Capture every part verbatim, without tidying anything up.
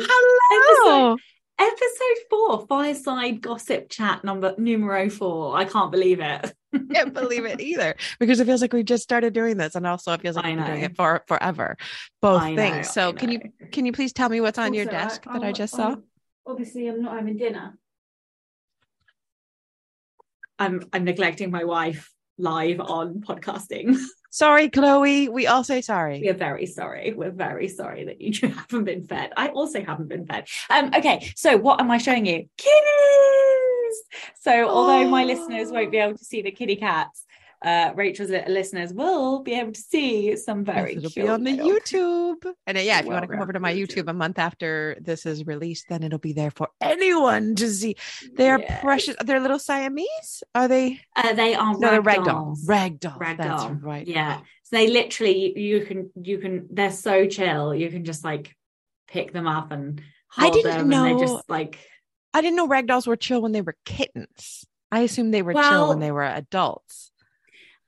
Hello. Episode, episode four, fireside gossip chat number numero four. I can't believe it. Can't believe it either, because it feels like we just started doing this, and also it feels like we're doing it for forever. Both know, things. So can you can you please tell me what's on also, your desk I, that I, I just I'm, saw? Obviously, I'm not having dinner. I'm I'm neglecting my wife live on podcasting. Sorry, Chloe. We all say sorry. We are very sorry. We're very sorry that you haven't been fed. I also haven't been fed. Um. Okay. So what am I showing you? Kitties. So although oh. my listeners won't be able to see the kitty cats, uh, Rachel's listeners will be able to see some very yes, it'll cute. It'll be on the YouTube. And uh, yeah, if you well want to come over to my YouTube, YouTube a month after this is released, then it'll be there for anyone to see. They're yes. precious. They're little Siamese. Are they? Uh, they are. No, they're rag dolls. Rag dolls. Rag dolls. That's right. Yeah. So they literally, you can, you can. They're so chill. You can just like pick them up and hold I didn't them, know. And they're just like. I didn't know rag dolls were chill when they were kittens. I assumed they were well, chill when they were adults.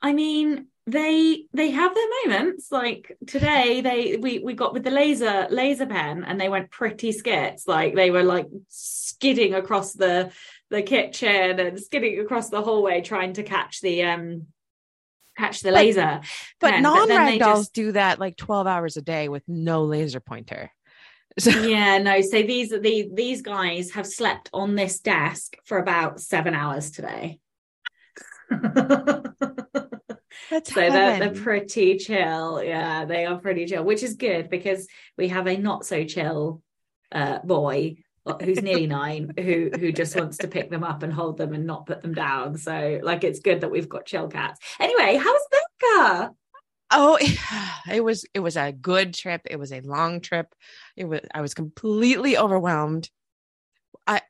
I mean, they they have their moments. Like today, they we we got with the laser laser pen, and they went pretty skits. Like they were like skidding across the the kitchen and skidding across the hallway, trying to catch the um catch the but, laser. But pen. non rag dolls just... do that like twelve hours a day with no laser pointer. So. Yeah, no. So these the these guys have slept on this desk for about seven hours today. That's so they're, they're pretty chill. Yeah, they are pretty chill, which is good because we have a not so chill uh boy who's nearly nine who who just wants to pick them up and hold them and not put them down. So like it's good that we've got chill cats. Anyway, how's Becca? Oh, it was it was a good trip. It was a long trip. It was I was completely overwhelmed. I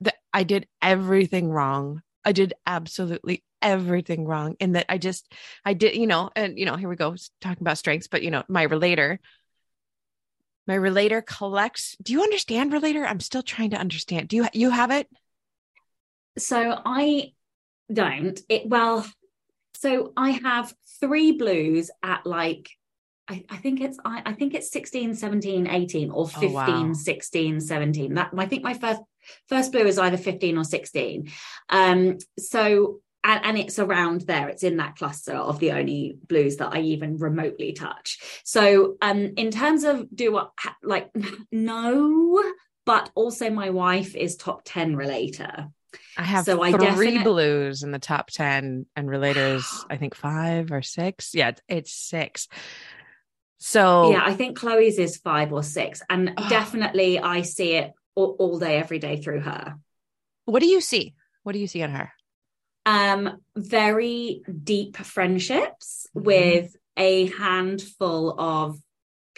the, I did everything wrong. I did absolutely everything wrong in that I just, I did, you know, and, you know, here we go talking about strengths, but you know, my relator, my relator collects, do you understand relator? I'm still trying to understand. Do you, you have it? So I don't it. Well, so I have three blues at like, I, I think it's, I, I think it's sixteen, seventeen, eighteen or fifteen, oh, wow. sixteen, seventeen. That I think my first, First blue is either fifteen or sixteen. Um, so, and, and it's around there. It's in that cluster of the only blues that I even remotely touch. So um, in terms of do what, like, no, but also my wife is top ten relator. I have so three I definitely... blues in the top ten and relators, I think five or six. Yeah, it's six. So. Yeah, I think Chloe's is five or six. And oh. definitely I see it. All, all day, every day through her. What do you see? What do you see in her? Um, very deep friendships mm-hmm. with a handful of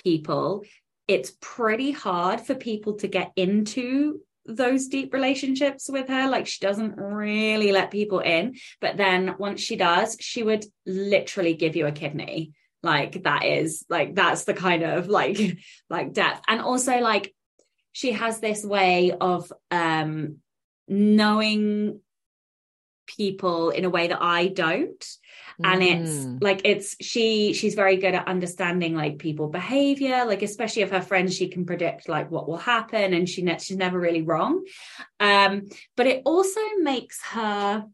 people. It's pretty hard for people to get into those deep relationships with her. Like she doesn't really let people in, but then once she does, she would literally give you a kidney. Like that is like, that's the kind of like, like depth. And also like, she has this way of um, knowing people in a way that I don't. And it's mm. like, it's, she, she's very good at understanding like people behavior, like, especially of her friends, she can predict like what will happen and she ne- she's never really wrong. Um, but it also makes her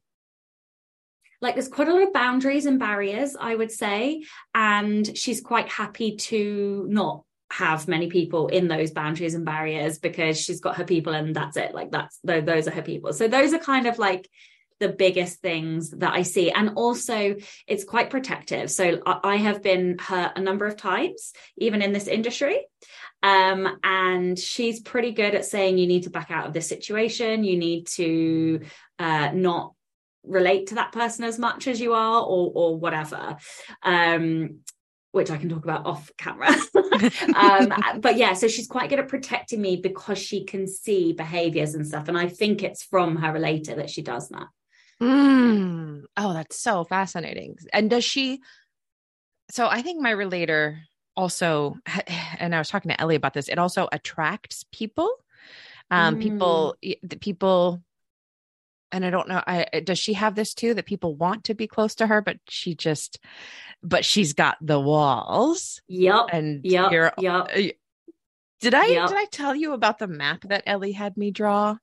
like, there's quite a lot of boundaries and barriers, I would say. And she's quite happy to not have many people in those boundaries and barriers because she's got her people and that's it. Like that's, those are her people. So those are kind of like the biggest things that I see. And also it's quite protective. So I have been hurt a number of times, even in this industry. Um, and she's pretty good at saying, you need to back out of this situation. You need to uh, not relate to that person as much as you are or, or whatever. Um, which I can talk about off camera. um, but yeah, so she's quite good at protecting me because she can see behaviors and stuff. And I think it's from her relator that she does that. Mm. Oh, that's so fascinating. And does she, so I think my relator also, and I was talking to Ellie about this, it also attracts people, um, mm. people, the people, and I don't know, I, does she have this too, that people want to be close to her, but she just, but she's got the walls. Yep. And yep, you're, yep. Did I yep. did I tell you about the map that Ellie had me draw?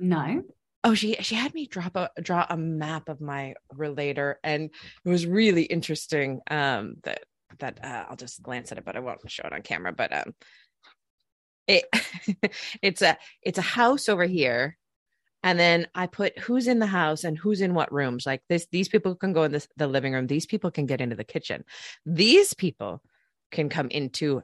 No. Oh, she she had me drop a draw a map of my relator, and it was really interesting. Um, that that uh, I'll just glance at it, but I won't show it on camera. But um, it it's a it's a house over here, and then I put who's in the house and who's in what rooms. Like this, these people can go in this, the living room. These people can get into the kitchen. These people can come into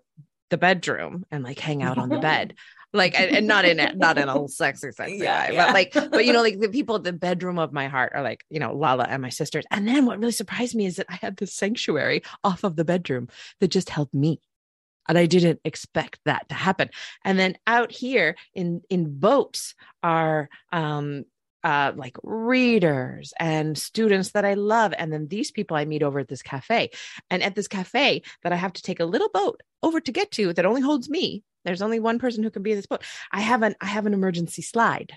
the bedroom and like hang out on the bed. Like, and, and not in a, not in a sexy, sexy yeah, way, yeah. but like, but you know, like the people at the bedroom of my heart are like, you know, Lala and my sisters. And then what really surprised me is that I had this sanctuary off of the bedroom that just held me. And I didn't expect that to happen. And then out here in, in boats are, um, Uh, like readers and students that I love. And then these people I meet over at this cafe, and at this cafe that I have to take a little boat over to get to that only holds me. There's only one person who can be in this boat. I have an, I have an emergency slide.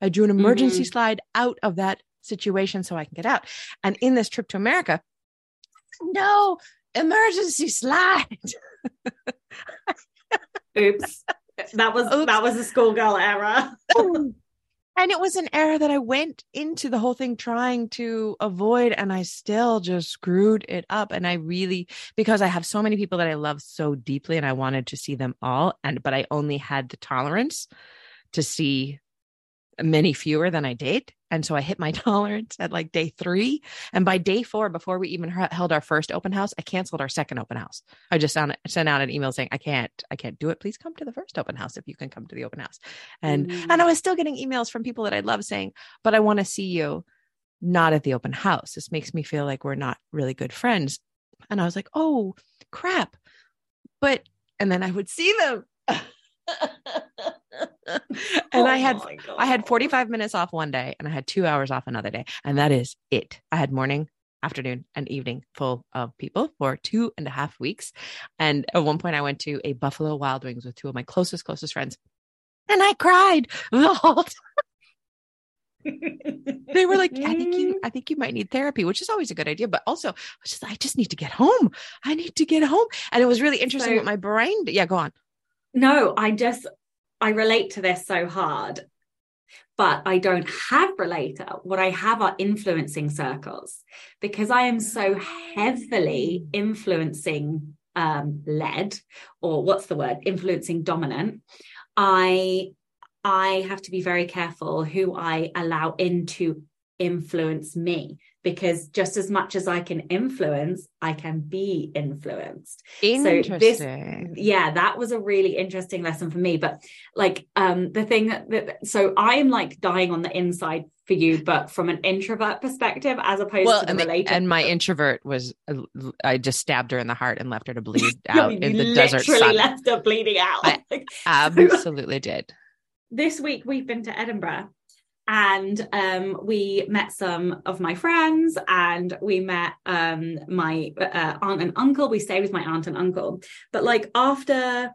I drew an emergency mm-hmm. slide out of that situation so I can get out. And in this trip to America, no emergency slide. Oops. That was, Oops. that was a schoolgirl error. And it was an error that I went into the whole thing trying to avoid, and I still just screwed it up. And I really, because I have so many people that I love so deeply, and I wanted to see them all, and but I only had the tolerance to see many fewer than I did. And so I hit my tolerance at like day three. And by day four, before we even held our first open house, I canceled our second open house. I just sent out an email saying, I can't, I can't do it. Please come to the first open house if you can come to the open house. And, mm-hmm. and I was still getting emails from people that I love saying, but I want to see you not at the open house. This makes me feel like we're not really good friends. And I was like, oh crap. But, and then I would see them. and oh I had, I had forty-five minutes off one day, and I had two hours off another day. And that is it. I had morning, afternoon, and evening full of people for two and a half weeks. And at one point I went to a Buffalo Wild Wings with two of my closest, closest friends. And I cried the whole time. They were like, I think you, I think you might need therapy, which is always a good idea. But also I was just, I just need to get home. I need to get home. And it was really interesting so, what my brain did. Yeah, go on. No, I just, I relate to this so hard, but I don't have relator. What I have are influencing circles, because I am so heavily influencing um, led, or what's the word? Influencing dominant. I, I have to be very careful who I allow in to influence me, because just as much as I can influence, I can be influenced. Interesting. So this, yeah, that was a really interesting lesson for me. But like um, the thing that, that, so I'm like dying on the inside for you, but from an introvert perspective, as opposed well, to the and, related. And my introvert was, I just stabbed her in the heart and left her to bleed out in the desert sun. Literally left her bleeding out. I absolutely did. This week we've been to Edinburgh. And um, we met some of my friends, and we met um, my uh, aunt and uncle. We stayed with my aunt and uncle. But like after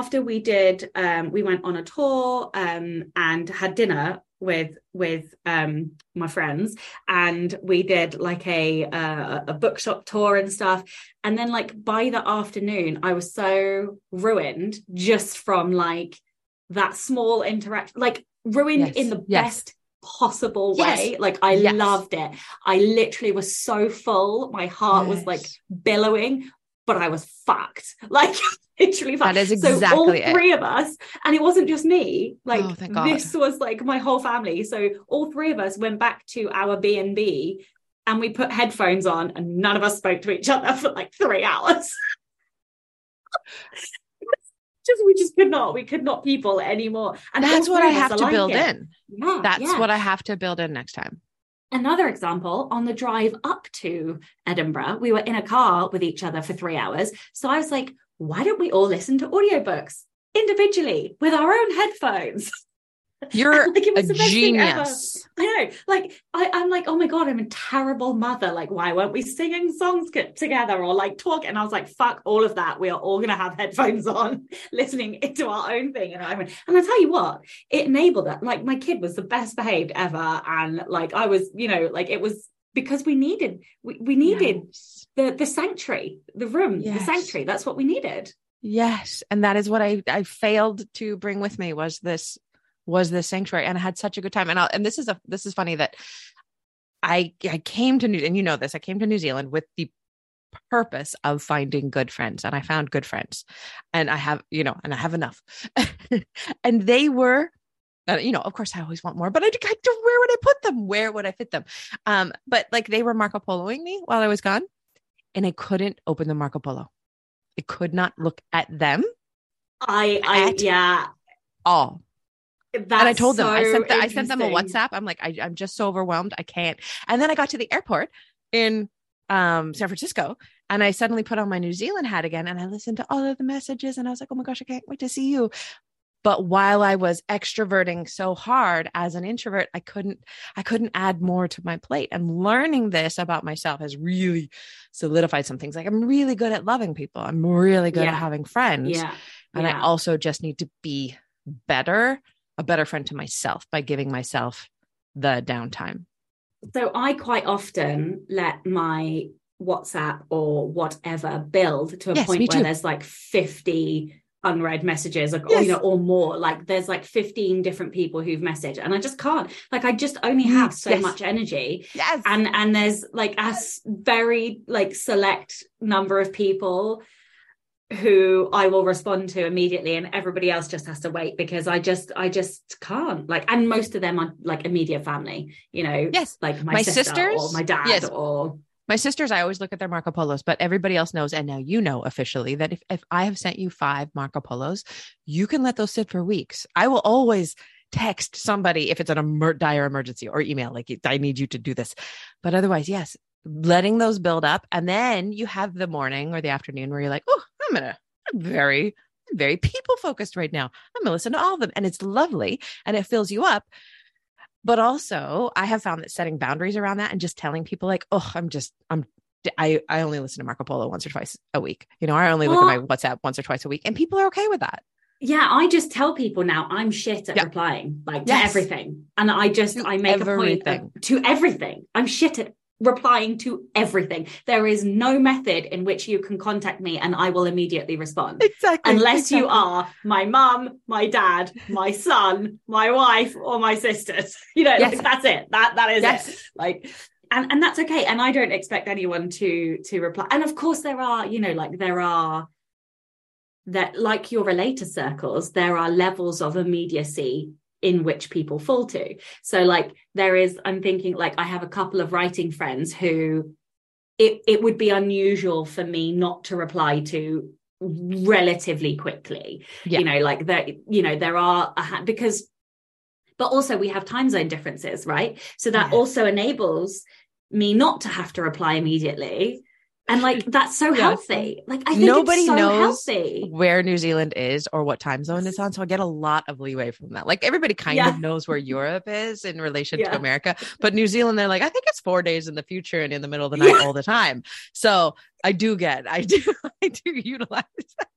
after we did, um, we went on a tour um, and had dinner with with um, my friends. And we did like a, a a bookshop tour and stuff. And then like by the afternoon, I was so ruined just from like that small interaction, like ruined yes. in the yes. best possible yes. way. Like I yes. loved it. I literally was so full. My heart yes. was like billowing, but I was fucked. Like literally fucked. That is exactly so all it. Three of us. And it wasn't just me. Like oh, thank God. This was like my whole family. So all three of us went back to our B and B, and we put headphones on, and none of us spoke to each other for like three hours. Just, we just could not, we could not people anymore. And that's what I have to build in. Yeah, that's what I have to build in next time. Another example, on the drive up to Edinburgh, we were in a car with each other for three hours. So I was like, why don't we all listen to audiobooks individually with our own headphones? You're like, it was a genius. I know. Like, I, I'm like, oh my God, I'm a terrible mother. Like, why weren't we singing songs together or like talk? And I was like, fuck all of that. We are all going to have headphones on, listening to our own thing. And I went, and I tell you what, it enabled that. Like, my kid was the best behaved ever. And like, I was, you know, like it was because we needed, we, we needed yes. the, the sanctuary, the room, yes. the sanctuary. That's what we needed. Yes. And that is what I, I failed to bring with me was this, was this sanctuary. And I had such a good time. And I'll, and this is a, this is funny that I, I came to New and you know this, I came to New Zealand with the purpose of finding good friends. And I found good friends and I have, you know, and I have enough and they were, uh, you know, of course I always want more, but I, I where would I put them? Where would I fit them? Um, but like they were Marco Poloing me while I was gone and I couldn't open the Marco Polo. I could not look at them. I, I, at yeah. All. That's and I told so them, I sent, the, I sent them a WhatsApp. I'm like, I, I'm just so overwhelmed. I can't. And then I got to the airport in um, San Francisco and I suddenly put on my New Zealand hat again. And I listened to all of the messages and I was like, oh my gosh, I can't wait to see you. But while I was extroverting so hard as an introvert, I couldn't, I couldn't add more to my plate. And learning this about myself has really solidified some things. Like I'm really good at loving people. I'm really good yeah. at having friends. Yeah. And yeah. I also just need to be better, a better friend to myself by giving myself the downtime. So I quite often let my WhatsApp or whatever build to a yes, point where too. There's like fifty unread messages like yes. or, you know, or more, like there's like fifteen different people who've messaged and I just can't, like I just only have so yes. much energy yes. and and there's like a very like select number of people who I will respond to immediately and everybody else just has to wait because I just I just can't, like, and most of them are like immediate family, you know, yes like my, my sister sisters or my dad yes. or my sisters, I always look at their Marco Polos, but everybody else knows. And now, you know, officially that if, if I have sent you five Marco Polos, you can let those sit for weeks. I will always text somebody if it's an emer- dire emergency or email, like I need you to do this. But otherwise, yes, letting those build up. And then you have the morning or the afternoon where you're like, oh, I'm going to, I'm very, I'm very people focused right now. I'm going to listen to all of them. And it's lovely. And it fills you up. But also I have found that setting boundaries around that and just telling people like, oh, I'm just, I'm, I, I only listen to Marco Polo once or twice a week. You know, I only look oh. at my WhatsApp once or twice a week and people are okay with that. Yeah. I just tell people now I'm shit at yep. replying like yes. to everything. And I just, to I make everything. a point of, to everything. I'm shit at replying to everything. There is no method in which you can contact me and I will immediately respond. Exactly. Unless exactly. you are my mum, my dad, my son, my wife, or my sisters. You know, yes. like, that's it. That that is yes. it. Like, and and that's okay. And I don't expect anyone to to reply. And of course there are, you know, like there are that like your relator circles, there are levels of immediacy in which people fall to. So like there is, I'm thinking like I have a couple of writing friends who it, it would be unusual for me not to reply to relatively quickly, yeah. you know, like that, you know, there are, a, because, but also we have time zone differences, right? So that yeah. also enables me not to have to reply immediately. And like, that's so healthy. Like I think nobody it's so knows healthy. Where New Zealand is or what time zone it's on. So I get a lot of leeway from that. Like everybody kind yeah. of knows where Europe is in relation yeah. to America, but New Zealand, they're like, I think it's four days in the future and in the middle of the night yeah. all the time. So I do get, I do, I do utilize that.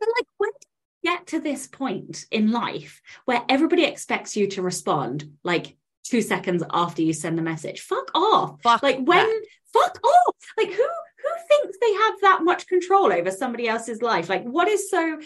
But like when do you get to this point in life where everybody expects you to respond like two seconds after you send a message? Fuck off. Fuck like when... That. Fuck off. Like who, who thinks they have that much control over somebody else's life? Like what is so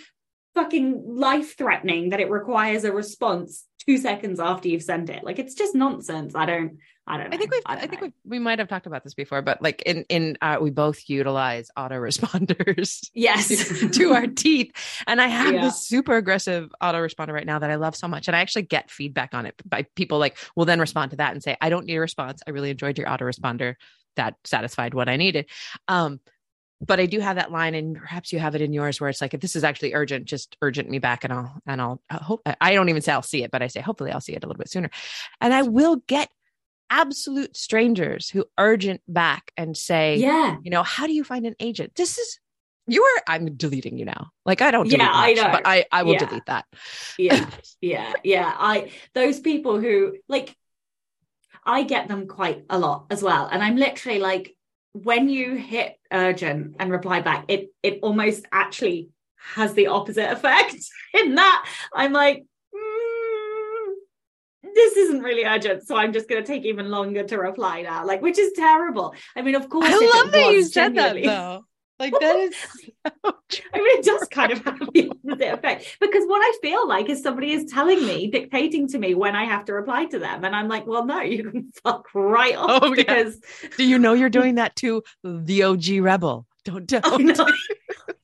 fucking life threatening that it requires a response two seconds after you've sent it? Like, it's just nonsense. I don't, I don't know. I think we've, I, I think we've, we might've talked about this before, but like in, in, uh, we both utilize autoresponders yes. to, to our teeth. And I have yeah. this super aggressive autoresponder right now that I love so much. And I actually get feedback on it by people like, will then respond to that and say, I don't need a response. I really enjoyed your autoresponder. That satisfied what I needed. Um, but I do have that line, and perhaps you have it in yours where it's like, if this is actually urgent, just urgent me back and I'll, and I'll I hope, I don't even say I'll see it, but I say, hopefully I'll see it a little bit sooner. And I will get absolute strangers who urgent back and say, yeah, you know, how do you find an agent? This is, you are, I'm deleting you now. Like, I don't delete yeah, much, I know. But I, I will yeah. delete that. Yeah. yeah. Yeah. I, those people who like, I get them quite a lot as well. And I'm literally like, when you hit urgent and reply back, it it almost actually has the opposite effect in that I'm like, mm, this isn't really urgent. So I'm just going to take even longer to reply now, like, which is terrible. I mean, of course. I love that you said that though. Like that is, so I mean, it does kind of have the opposite effect, because what I feel like is somebody is telling me, dictating to me when I have to reply to them. And I'm like, well, no, you can fuck right off. Oh, because yeah. Do you know you're doing that to the O G rebel? Don't, don't oh, no. do that.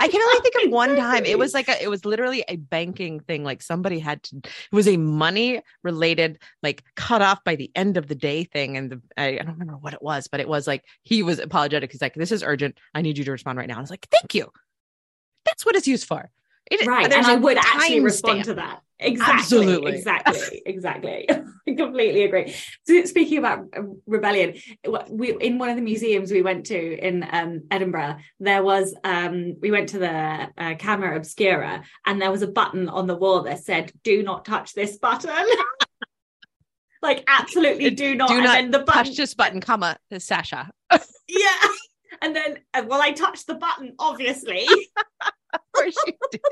I can only think of one time. It was like, a, it was literally a banking thing. Like somebody had to, it was a money related, like cut off by the end of the day thing. And the, I, I don't remember what it was, but it was like, he was apologetic. He's like, this is urgent. I need you to respond right now. I was like, thank you. That's what it's used for. It, right. And I would actually respond stamp. to that. Exactly. Absolutely. Exactly. Exactly. I completely agree. So speaking about rebellion, we, in one of the museums we went to in um, Edinburgh, there was, um, we went to the uh, Camera Obscura, and there was a button on the wall that said, do not touch this button. Like, absolutely do not. Do not and then the button, touch this button, comma, the Sasha. Yeah. And then, well, I touched the button, obviously. Of course you did.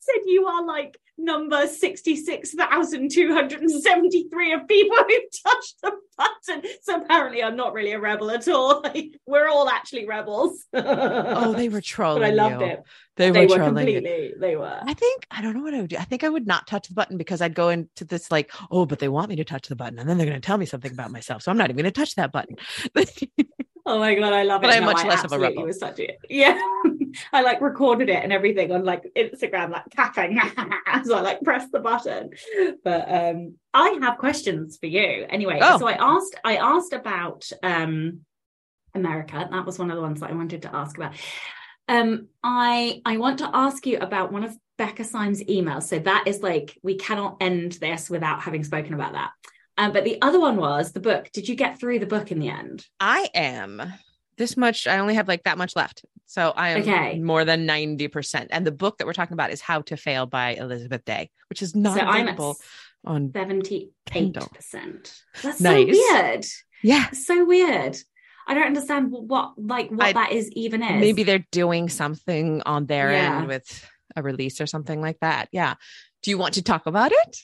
Said you are like number sixty-six thousand two hundred seventy-three of people who've touched the button. So apparently I'm not really a rebel at all. Like, we're all actually rebels. Oh, they were trolling. But I loved you. it. They, they were, were trolling. Completely, they were. I think, I don't know what I would do. I think I would not touch the button, because I'd go into this like, oh, but they want me to touch the button. And then they're going to tell me something about myself. So I'm not even going to touch that button. Oh my God, I love it. But I'm no, much I less of a rebel. Was such a, yeah. I like recorded it and everything on like Instagram, like cackling. So I like pressed the button. But um, I have questions for you. Anyway, oh. so I asked, I asked about um, America. That was one of the ones that I wanted to ask about. Um, I, I want to ask you about one of Becca Syme's emails. So that is like, we cannot end this without having spoken about that. Um, but the other one was the book. Did you get through the book in the end? I am this much. I only have like that much left. So I am okay. more than ninety percent. And the book that we're talking about is How to Fail by Elizabeth Day, which is not so available on seventy-eight percent. Kindle. That's nice. So weird. Yeah. It's so weird. I don't understand what, like what I, that is even is. Maybe they're doing something on their yeah. end with a release or something like that. Yeah. Do you want to talk about it?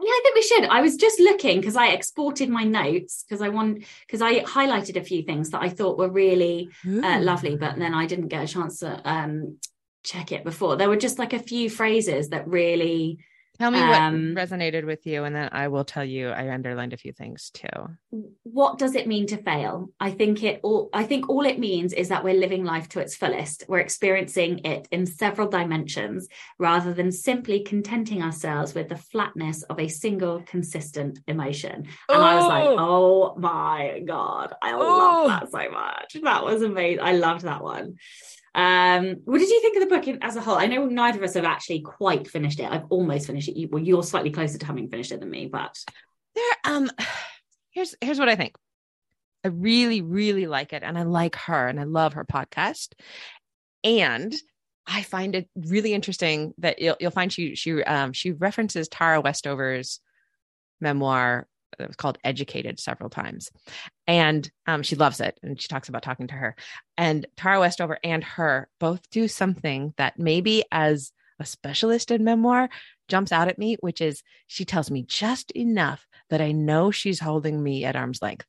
Yeah, I think we should. I was just looking because I exported my notes because I want because I highlighted a few things that I thought were really uh, lovely, but then I didn't get a chance to um, check it before. There were just like a few phrases that really tell me um, what resonated with you, and then I will tell you. I underlined a few things too. What does it mean to fail? I think it all. I think all it means is that we're living life to its fullest. We're experiencing it in several dimensions, rather than simply contenting ourselves with the flatness of a single consistent emotion. And oh! I was like, oh my God, I oh! love that so much. That was amazing. I loved that one. Um, what did you think of the book in, as a whole? I know neither of us have actually quite finished it. I've almost finished it. You, well, you're slightly closer to having finished it than me, but there. Um, here's here's what I think. I really, really like it, and I like her, and I love her podcast, and I find it really interesting that you'll you'll find she she um she references Tara Westover's memoir that was called Educated several times. And um, she loves it. And she talks about talking to her, and Tara Westover and her both do something that maybe as a specialist in memoir jumps out at me, which is she tells me just enough that I know she's holding me at arm's length.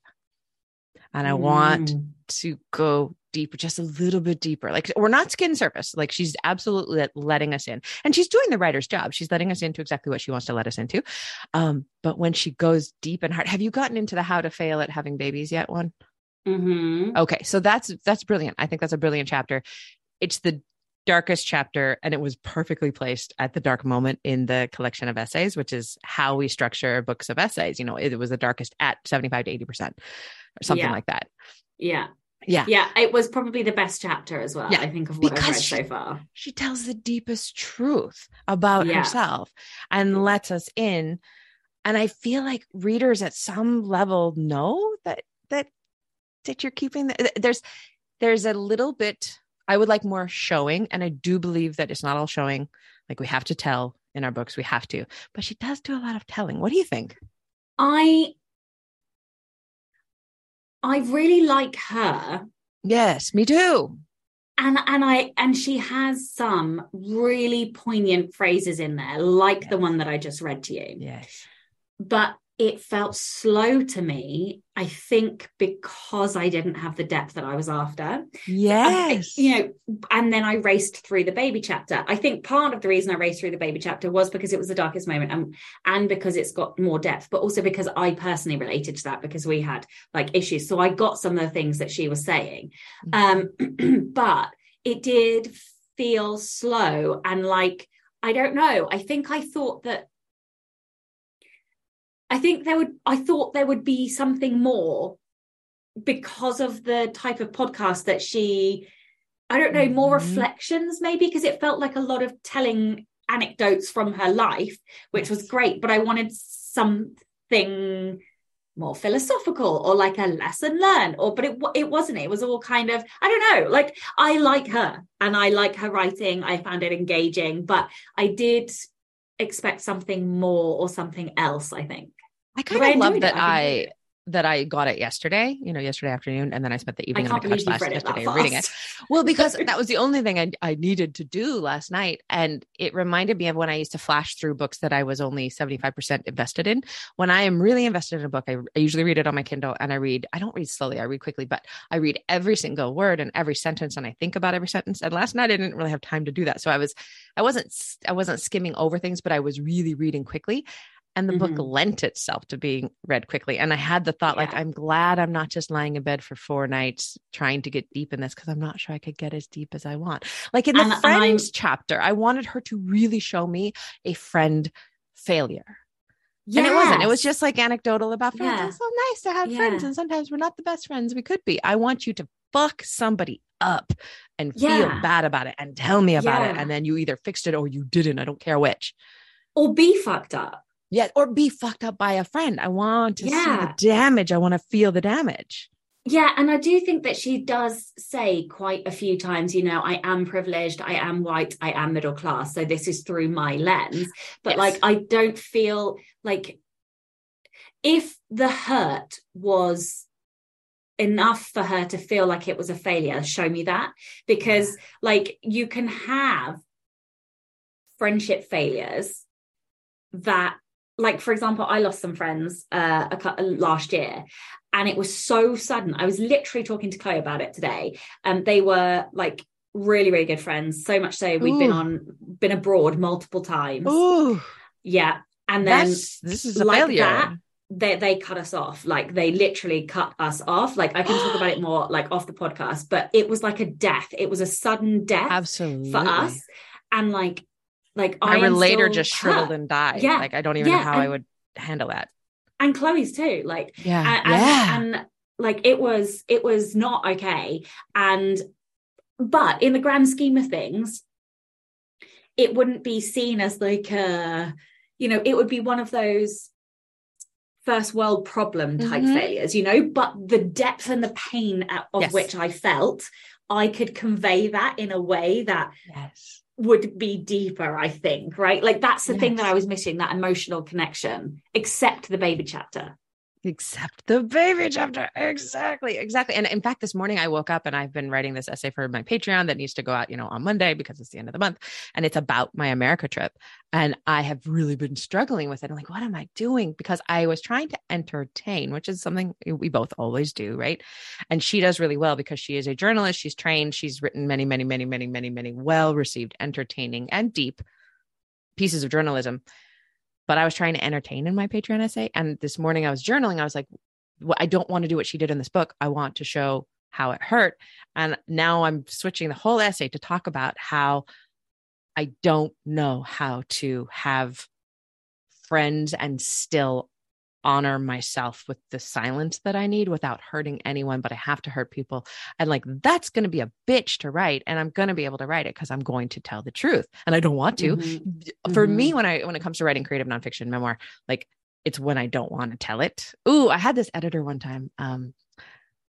And I mm. want to go deeper, just a little bit deeper. Like, we're not skin surface. Like, she's absolutely letting us in, and she's doing the writer's job. She's letting us into exactly what she wants to let us into. Um, but when she goes deep and hard, have you gotten into the How to Fail at Having Babies yet one? Mm-hmm. Okay. So that's, that's brilliant. I think that's a brilliant chapter. It's the darkest chapter, and it was perfectly placed at the dark moment in the collection of essays, which is how we structure books of essays. You know, it, it was the darkest at seventy-five to eighty percent or something yeah. like that. Yeah. Yeah. Yeah. It was probably the best chapter as well. Yeah. I think of what because I've read she, so far. She tells the deepest truth about yeah. herself and lets us in. And I feel like readers at some level know that, that, that you're keeping the, there's, there's a little bit, I would like more showing. And I do believe that it's not all showing. Like, we have to tell in our books, we have to, but she does do a lot of telling. What do you think? I, I really like her. Yes, me too. And and I and she has some really poignant phrases in there, like yes. the one that I just read to you. Yes. But it felt slow to me, I think, because I didn't have the depth that I was after. Yes. I, you know, and then I raced through the baby chapter. I think part of the reason I raced through the baby chapter was because it was the darkest moment, and, and because it's got more depth, but also because I personally related to that because we had like issues. So I got some of the things that she was saying, um, but it did feel slow. And like, I don't know, I think I thought that I think there would, I thought there would be something more because of the type of podcast that she, I don't know, more mm-hmm. reflections maybe, because it felt like a lot of telling anecdotes from her life, which was great, but I wanted something more philosophical or like a lesson learned, or, but it, it wasn't, it was all kind of, I don't know, like I like her and I like her writing. I found it engaging, but I did expect something more or something else, I think. I kind of love that I, that I got it yesterday, you know, yesterday afternoon. And then I spent the evening on the couch last yesterday reading it. Well, because that was the only thing I, I needed to do last night. And it reminded me of when I used to flash through books that I was only seventy-five percent invested in. When I am really invested in a book, I, I usually read it on my Kindle, and I read, I don't read slowly, I read quickly, but I read every single word and every sentence. And I think about every sentence. And last night I didn't really have time to do that. So I was, I wasn't, I wasn't skimming over things, but I was really reading quickly. And the mm-hmm. book lent itself to being read quickly. And I had the thought, yeah. like, I'm glad I'm not just lying in bed for four nights trying to get deep in this, because I'm not sure I could get as deep as I want. Like in the and, friends and chapter, I wanted her to really show me a friend failure. Yes. And it wasn't. It was just like anecdotal about friends. Yeah. It's so nice to have yeah. friends. And sometimes we're not the best friends we could be. I want you to fuck somebody up and yeah. feel bad about it and tell me about yeah. it. And then you either fixed it or you didn't. I don't care which. Or be fucked up. Yeah, or be fucked up by a friend. I want to yeah. see the damage. I want to feel the damage. Yeah, and I do think that she does say quite a few times, you know, I am privileged, I am white, I am middle class, so this is through my lens. But yes. like, I don't feel like if the hurt was enough for her to feel like it was a failure, show me that. Because like, you can have friendship failures that, like, for example, I lost some friends uh, a, last year, and it was so sudden. I was literally talking to Chloe about it today. Um, they were like really, really good friends. So much so we'd Ooh. been on, been abroad multiple times. Ooh. Yeah. And then That's, this is a like failure. That, they, they cut us off. Like they literally cut us off. Like I can talk about it more like off the podcast, but it was like a death. It was a sudden death Absolutely. for us. And like, Like my I relator just shriveled and died. Yeah. Like I don't even yeah. know how and, I would handle that. And Chloe's too. Like yeah. And, yeah. And, and like it was it was not okay. And but in the grand scheme of things, it wouldn't be seen as like a, you know, it would be one of those first world problem type mm-hmm. failures, you know, but the depth and the pain of yes. which I felt, I could convey that in a way that yes. would be deeper, I think, right? Like that's the yes. thing that I was missing, that emotional connection, except the baby chapter. Except the baby chapter. Exactly. Exactly. And in fact, this morning I woke up and I've been writing this essay for my Patreon that needs to go out, you know, on Monday because it's the end of the month. And it's about my America trip. And I have really been struggling with it. I'm like, what am I doing? Because I was trying to entertain, which is something we both always do, right? And she does really well because she is a journalist. She's trained. She's written many, many, many, many, many, many well-received, entertaining, and deep pieces of journalism. But I was trying to entertain in my Patreon essay. And this morning I was journaling. I was like, well, I don't want to do what she did in this book. I want to show how it hurt. And now I'm switching the whole essay to talk about how I don't know how to have friends and still honor myself with the silence that I need without hurting anyone, but I have to hurt people. And like, that's going to be a bitch to write. And I'm going to be able to write it because I'm going to tell the truth. And I don't want to, mm-hmm. for mm-hmm. me, when I, when it comes to writing creative nonfiction memoir, like it's when I don't want to tell it. Ooh, I had this editor one time, um,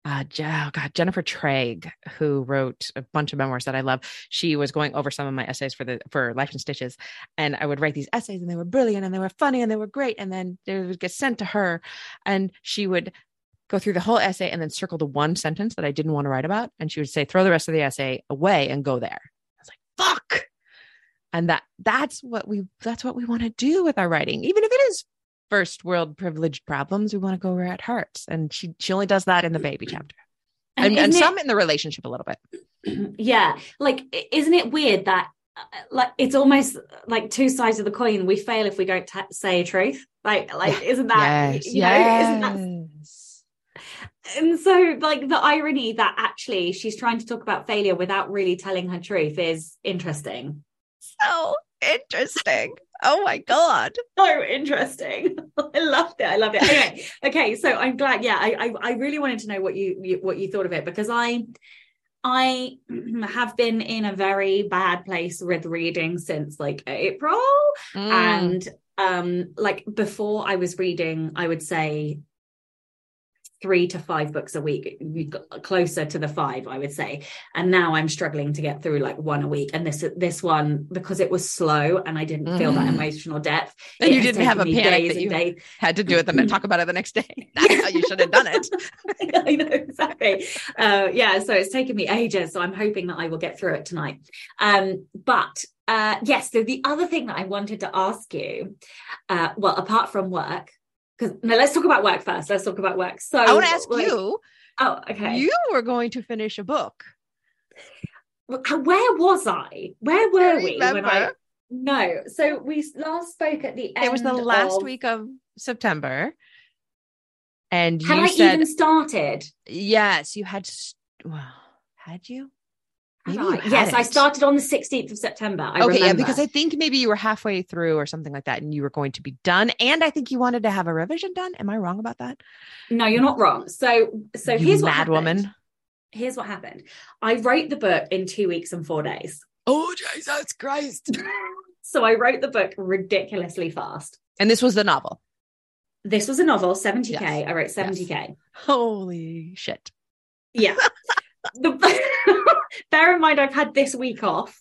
Uh, oh God, Jennifer Traig, who wrote a bunch of memoirs that I love. She was going over some of my essays for the for Life in Stitches, and I would write these essays, and they were brilliant, and they were funny, and they were great. And then they would get sent to her, and she would go through the whole essay and then circle the one sentence that I didn't want to write about, and she would say, "Throw the rest of the essay away and go there." I was like, "Fuck!" And that that's what we that's what we want to do with our writing, even if it is first world privileged problems. We want to go where it hurts. And she, she only does that in the baby chapter and, and, and it, some in the relationship a little bit. Yeah. Like, isn't it weird that like, it's almost like two sides of the coin. We fail if we don't t- say truth. Like, like, isn't that, yes, you know, yes. isn't that, and so like the irony that actually she's trying to talk about failure without really telling her truth is interesting. So interesting. Oh my God. So interesting. I loved it. I loved it. Anyway. Okay. So I'm glad. Yeah. I, I, I really wanted to know what you, you, what you thought of it, because I, I have been in a very bad place with reading since like April. Mm. And um, like before I was reading, I would say three to five books a week, closer to the five, I would say. And now I'm struggling to get through like one a week. And this, this one, because it was slow and I didn't mm. feel that emotional depth. And you didn't have a panic that you days. had to do it and talk about it the next day. That's how you should have done it. I know, exactly. Uh, yeah. So it's taken me ages. So I'm hoping that I will get through it tonight. Um, but uh, yes, so the other thing that I wanted to ask you, uh, well, apart from work, because no, let's talk about work first. Let's talk about work. So I want to ask like, you. Oh, okay. You were going to finish a book. Where was I? Where were I we? When I, no. So we last spoke at the end. It was the last of... week of September. And had you I said, even started? Yes, you had. Well, had you? Maybe you had yes, it. I started on the sixteenth of September. I okay, remember. Yeah, because I think maybe you were halfway through or something like that, and you were going to be done. And I think you wanted to have a revision done. Am I wrong about that? No, you're not wrong. So, so you here's mad what happened. Woman. Here's what happened. I wrote the book in two weeks and four days. Oh Jesus Christ! So I wrote the book ridiculously fast. And this was the novel. This was a novel. seventy K. Yes. I wrote seventy K. Yes. Holy shit! Yeah. The, bear in mind, I've had this week off.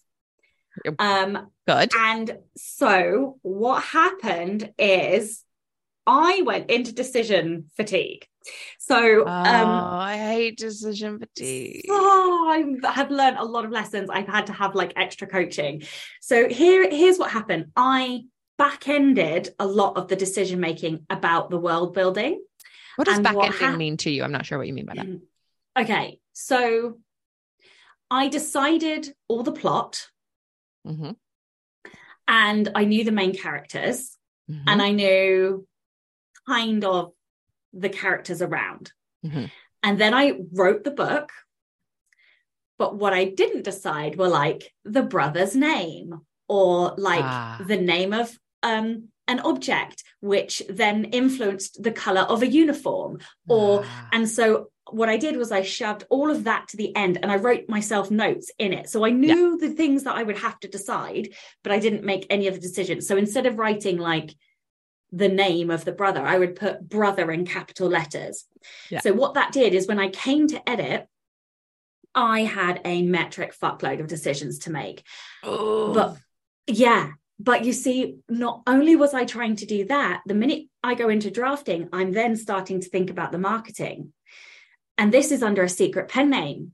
Um, Good. And so what happened is I went into decision fatigue. So oh, um, I hate decision fatigue. Oh, I have learned a lot of lessons. I've had to have like extra coaching. So here, here's what happened. I back-ended a lot of the decision-making about the world building. What does back-ending what ha- mean to you? I'm not sure what you mean by that. Okay. So I decided all the plot mm-hmm. and I knew the main characters mm-hmm. and I knew kind of the characters around. Mm-hmm. And then I wrote the book. But what I didn't decide were like the brother's name or like ah. the name of um, an object, which then influenced the color of a uniform or ah. and so what I did was I shoved all of that to the end and I wrote myself notes in it. So I knew yeah. the things that I would have to decide, but I didn't make any other decisions. So instead of writing like the name of the brother, I would put brother in capital letters. Yeah. So what that did is when I came to edit, I had a metric fuckload of decisions to make. Oh. But yeah. But you see, not only was I trying to do that, the minute I go into drafting, I'm then starting to think about the marketing. And this is under a secret pen name,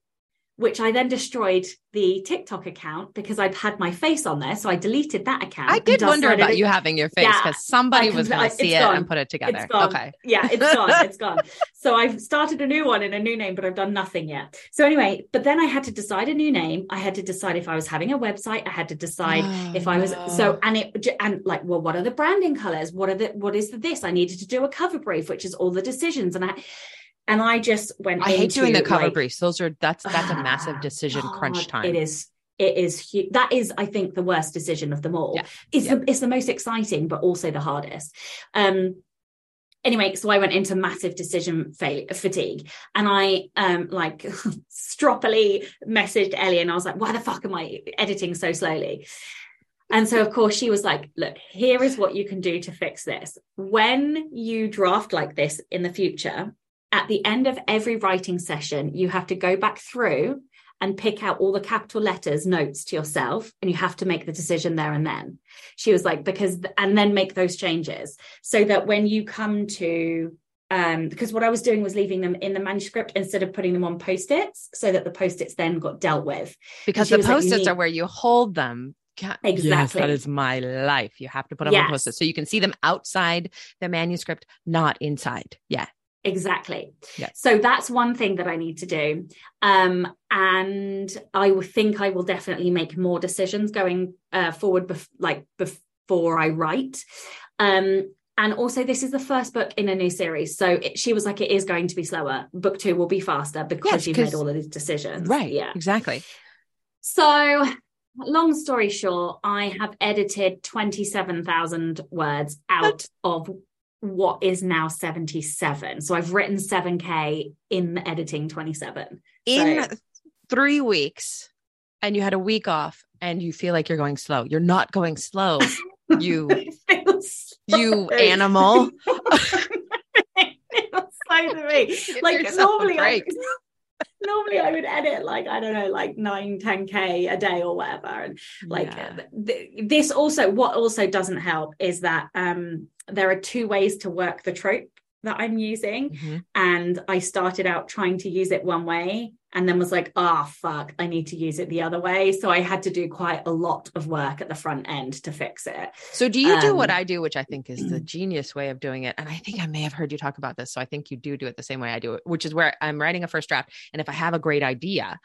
which I then destroyed the TikTok account because I'd had my face on there. So I deleted that account. I did wonder about you having your face because yeah, somebody was going to see it and put it together. Okay. Yeah, it's gone. It's gone. So I've started a new one and a new name, but I've done nothing yet. So anyway, but then I had to decide a new name. I had to decide if I was having a website. I had to decide oh, if I was so, and it, and like, well, what are the branding colors? What are the, what is the, this? I needed to do a cover brief, which is all the decisions. And I, And I just went. I into, hate doing the cover like, briefs. Those are that's that's a massive decision God, crunch time. It is. It is huge. That is, I think, the worst decision of them all. Yeah. It's yeah. the it's the most exciting, but also the hardest. Um. Anyway, so I went into massive decision fail- fatigue, and I um like stroppily messaged Ellie, and I was like, "Why the fuck am I editing so slowly?" And so, of course, she was like, look, here is what you can do to fix this. When you draft like this in the future, at the end of every writing session, you have to go back through and pick out all the capital letters notes to yourself. And you have to make the decision there and then. She was like, because, and then make those changes so that when you come to, um, because what I was doing was leaving them in the manuscript instead of putting them on Post-its so that the Post-its then got dealt with. Because the Post-its like, are where you hold them Can't, exactly. Yes, that is my life. You have to put them yes. on Post-it so you can see them outside the manuscript, not inside. Yeah, exactly. Yes. So that's one thing that I need to do. Um, and I think I will definitely make more decisions going uh, forward, bef- like before I write. Um, and also, this is the first book in a new series. So it, she was like, it is going to be slower. Book two will be faster because yes, you've made all of these decisions. Right. Yeah, exactly. So... long story short, I have edited twenty-seven thousand words out what? of what is now seventy-seven. So I've written seven K in editing twenty-seven. In so, three weeks, and you had a week off, and you feel like you're going slow. You're not going slow, you, you animal. It was slow to me. Like, normally I... Normally I would edit like, I don't know, like nine, ten K a day or whatever. And like yeah. th- this also, what also doesn't help is that um, there are two ways to work the trope that I'm using. Mm-hmm. And I started out trying to use it one way and then was like, ah, oh, fuck, I need to use it the other way. So I had to do quite a lot of work at the front end to fix it. So do you um, do what I do, which I think is the genius way of doing it? And I think I may have heard you talk about this. So I think you do do it the same way I do it, which is where I'm writing a first draft. And if I have a great idea,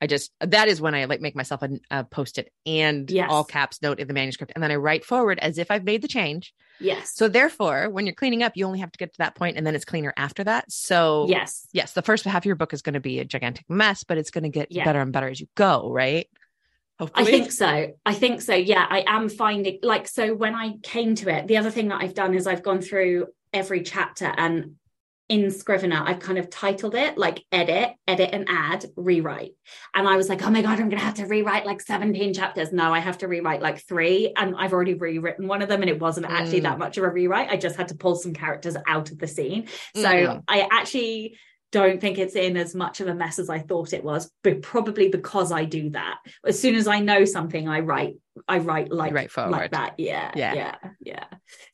I just, that is when I like make myself a, a post-it and yes. all caps note in the manuscript. And then I write forward as if I've made the change. Yes. So therefore, when you're cleaning up, you only have to get to that point and then it's cleaner after that. So yes, yes, the first half of your book is going to be a gigantic mess, but it's going to get yeah. better and better as you go, right? Hopefully. I think so. I think so. Yeah, I am finding like, so when I came to it, the other thing that I've done is I've gone through every chapter and in Scrivener, I've kind of titled it like edit, edit and add, rewrite. And I was like, oh my God, I'm going to have to rewrite like seventeen chapters. No, I have to rewrite like three. And I've already rewritten one of them. And it wasn't actually mm. that much of a rewrite. I just had to pull some characters out of the scene. So mm. I actually don't think it's in as much of a mess as I thought it was, but probably because I do that. As soon as I know something, I write, I write like, right forward. like that. Yeah, yeah, yeah, yeah.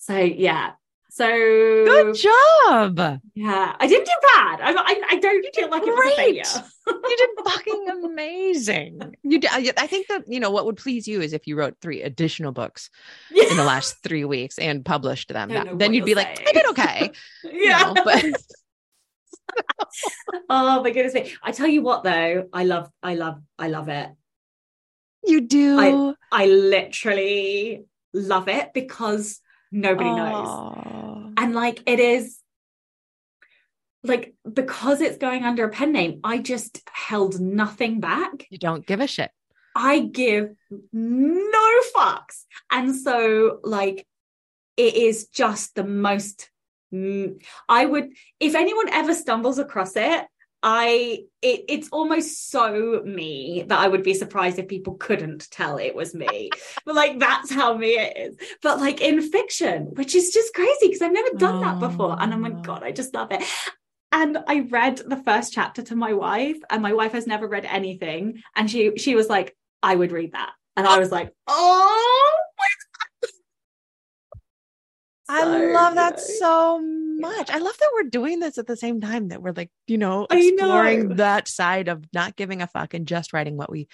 So yeah. So good job. Yeah, I didn't do bad. I I, I don't you feel like great. It was a failure. You did fucking amazing. You did, I think that, you know, what would please you is if you wrote three additional books yeah. in the last three weeks and published them. That, then you'd be saying. like, I did okay. yeah. You know, but... oh my goodness me! I tell you what, though, I love, I love, I love it. You do. I, I literally love it because nobody oh. knows. And like, it is like, because it's going under a pen name, I just held nothing back. You don't give a shit. I give no fucks. And so like, it is just the most, I would, if anyone ever stumbles across it, I, it, it's almost so me that I would be surprised if people couldn't tell it was me, but like, that's how me it is. But like in fiction, which is just crazy because I've never done oh. that before. And I'm like, God, I just love it. And I read the first chapter to my wife, and my wife has never read anything. And she, she was like, I would read that. And I was like, oh my God. So I love that good. so much. much. I love that we're doing this at the same time that we're like, you know, exploring know. that side of not giving a fuck and just writing what we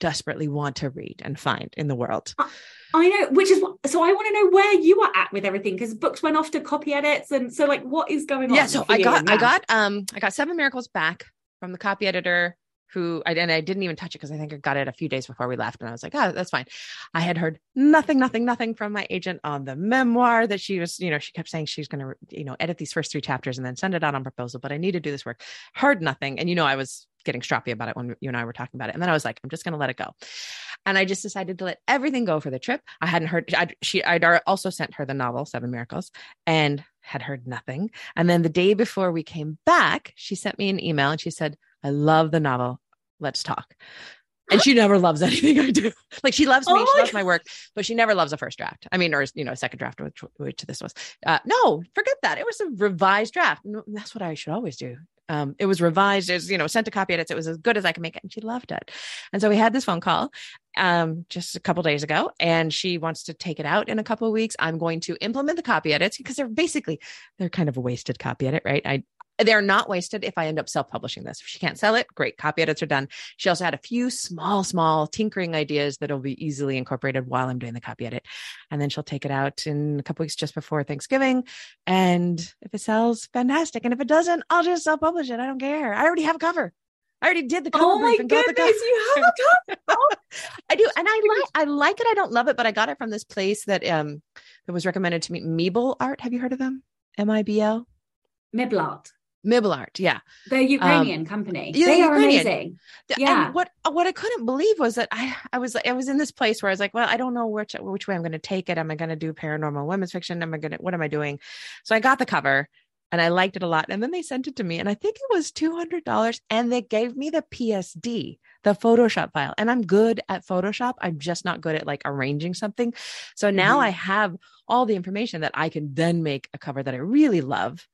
desperately want to read and find in the world. I, I know, which is what, so I want to know where you are at with everything, because books went off to copy edits. And so like, what is going on? Yeah. So I got, I got, um, I got Seven Miracles back from the copy editor who I, and I didn't even touch it because I think I got it a few days before we left. And I was like, oh, that's fine. I had heard nothing, nothing, nothing from my agent on the memoir that she was, you know, she kept saying she's going to, you know, edit these first three chapters and then send it out on proposal, but I need to do this work. Heard nothing. And, you know, I was getting stroppy about it when you and I were talking about it. And then I was like, I'm just going to let it go. And I just decided to let everything go for the trip. I hadn't heard, I'd, she, I'd also sent her the novel Seven Miracles and had heard nothing. And then the day before we came back, she sent me an email and she said, I love the novel. Let's talk. And she never loves anything I do. Like she loves me, oh she loves God. my work, but she never loves a first draft. I mean, or, you know, a second draft, which, which this was. Uh, no, forget that. It was a revised draft. That's what I should always do. Um, it was revised, it was, you know, sent to copy edits. It was as good as I could make it. And she loved it. And so we had this phone call um, just a couple days ago, and she wants to take it out in a couple of weeks. I'm going to implement the copy edits because they're basically, they're kind of a wasted copy edit, right? I, They're not wasted if I end up self-publishing this. If she can't sell it, great. Copy edits are done. She also had a few small, small tinkering ideas that'll be easily incorporated while I'm doing the copy edit. And then she'll take it out in a couple weeks just before Thanksgiving. And if it sells, fantastic. And if it doesn't, I'll just self-publish it. I don't care. I already have a cover. I already did the cover. Oh my goodness, the cover. You have a cover. Oh. I do. And I like, I like it. I don't love it, but I got it from this place that, um, that was recommended to me. Meeble Art. Have you heard of them? M I B L? Meeble Art. Meeble Art, yeah. They're a Ukrainian um, company. Yeah, they are Ukrainian. Amazing. Yeah. And what what I couldn't believe was that I, I was I was in this place where I was like, well, I don't know which which way I'm going to take it. Am I going to do paranormal women's fiction? Am I going to what am I doing? So I got the cover and I liked it a lot. And then they sent it to me, and I think it was two hundred dollars. And they gave me the P S D, the Photoshop file. And I'm good at Photoshop. I'm just not good at like arranging something. So now mm-hmm. I have all the information that I can then make a cover that I really love.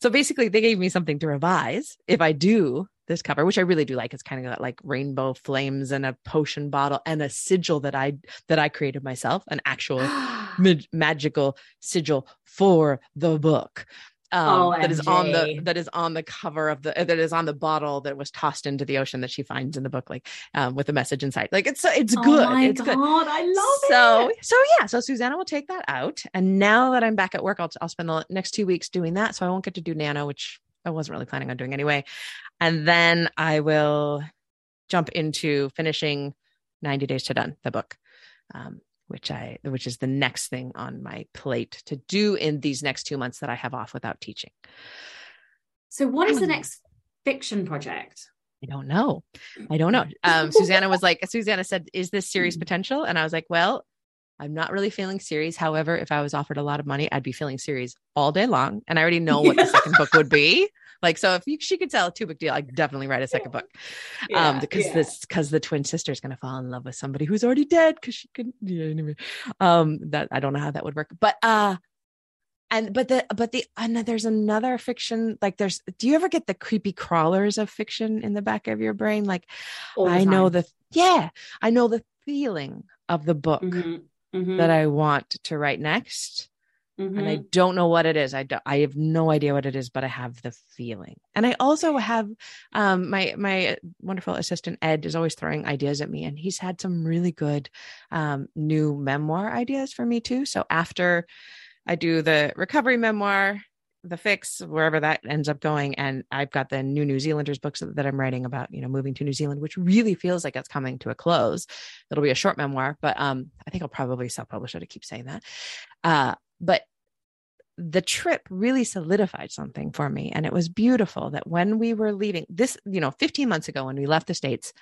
So basically they gave me something to revise if I do this cover, which I really do like. It's kind of got like rainbow flames and a potion bottle and a sigil that I, that I created myself, an actual mag- magical sigil for the book. Um, that is on the, that is on the cover of the, that is on the bottle that was tossed into the ocean that she finds in the book, like um, with a message inside. Like it's, it's good. Oh my it's God, good. I love so, it. So, so yeah. So Susanna will take that out. And now that I'm back at work, I'll, I'll spend the next two weeks doing that. So I won't get to do Nano, which I wasn't really planning on doing anyway. And then I will jump into finishing ninety days to done, the book. Um, which I, which is the next thing on my plate to do in these next two months that I have off without teaching. So what is the next fiction project? I don't know. I don't know. Um, Susanna was like, Susanna said, is this series potential? And I was like, well, I'm not really feeling series. However, if I was offered a lot of money, I'd be feeling series all day long. And I already know what the second book would be. Like, so if you, she could sell a two book deal, I'd definitely write a second yeah. book. Um, because yeah. this, because the twin sister is going to fall in love with somebody who's already dead. Cause she couldn't, yeah, anyway. Um, that I don't know how that would work, but, uh, and, but the, but the, and there's another fiction, like there's, do you ever get the creepy crawlers of fiction in the back of your brain? Like I know the, yeah, I know the feeling of the book mm-hmm. Mm-hmm. that I want to write next. Mm-hmm. And I don't know what it is. I, do, I have no idea what it is, but I have the feeling. And I also have um, my my wonderful assistant, Ed, is always throwing ideas at me. And he's had some really good um, new memoir ideas for me, too. So after I do the recovery memoir, the fix, wherever that ends up going. And I've got the new New Zealanders books that I'm writing about, you know, moving to New Zealand, which really feels like it's coming to a close. It'll be a short memoir, but um, I think I'll probably self-publish it. I keep saying that. Uh, but the trip really solidified something for me. And it was beautiful that when we were leaving this, you know, fifteen months ago, when we left the States,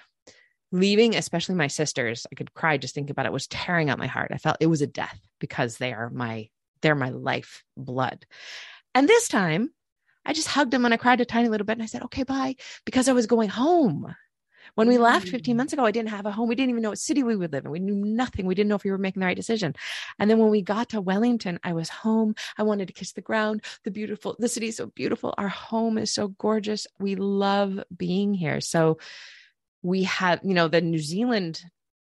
leaving, especially my sisters, I could cry just thinking about it, was tearing out my heart. I felt it was a death because they are my, they're my life blood. And this time I just hugged him and I cried a tiny little bit and I said, okay, bye, because I was going home. When we left fifteen months ago, I didn't have a home. We didn't even know what city we would live in. We knew nothing. We didn't know if we were making the right decision. And then when we got to Wellington, I was home. I wanted to kiss the ground. The beautiful, the city is so beautiful. Our home is so gorgeous. We love being here. So we have, you know, the New Zealand,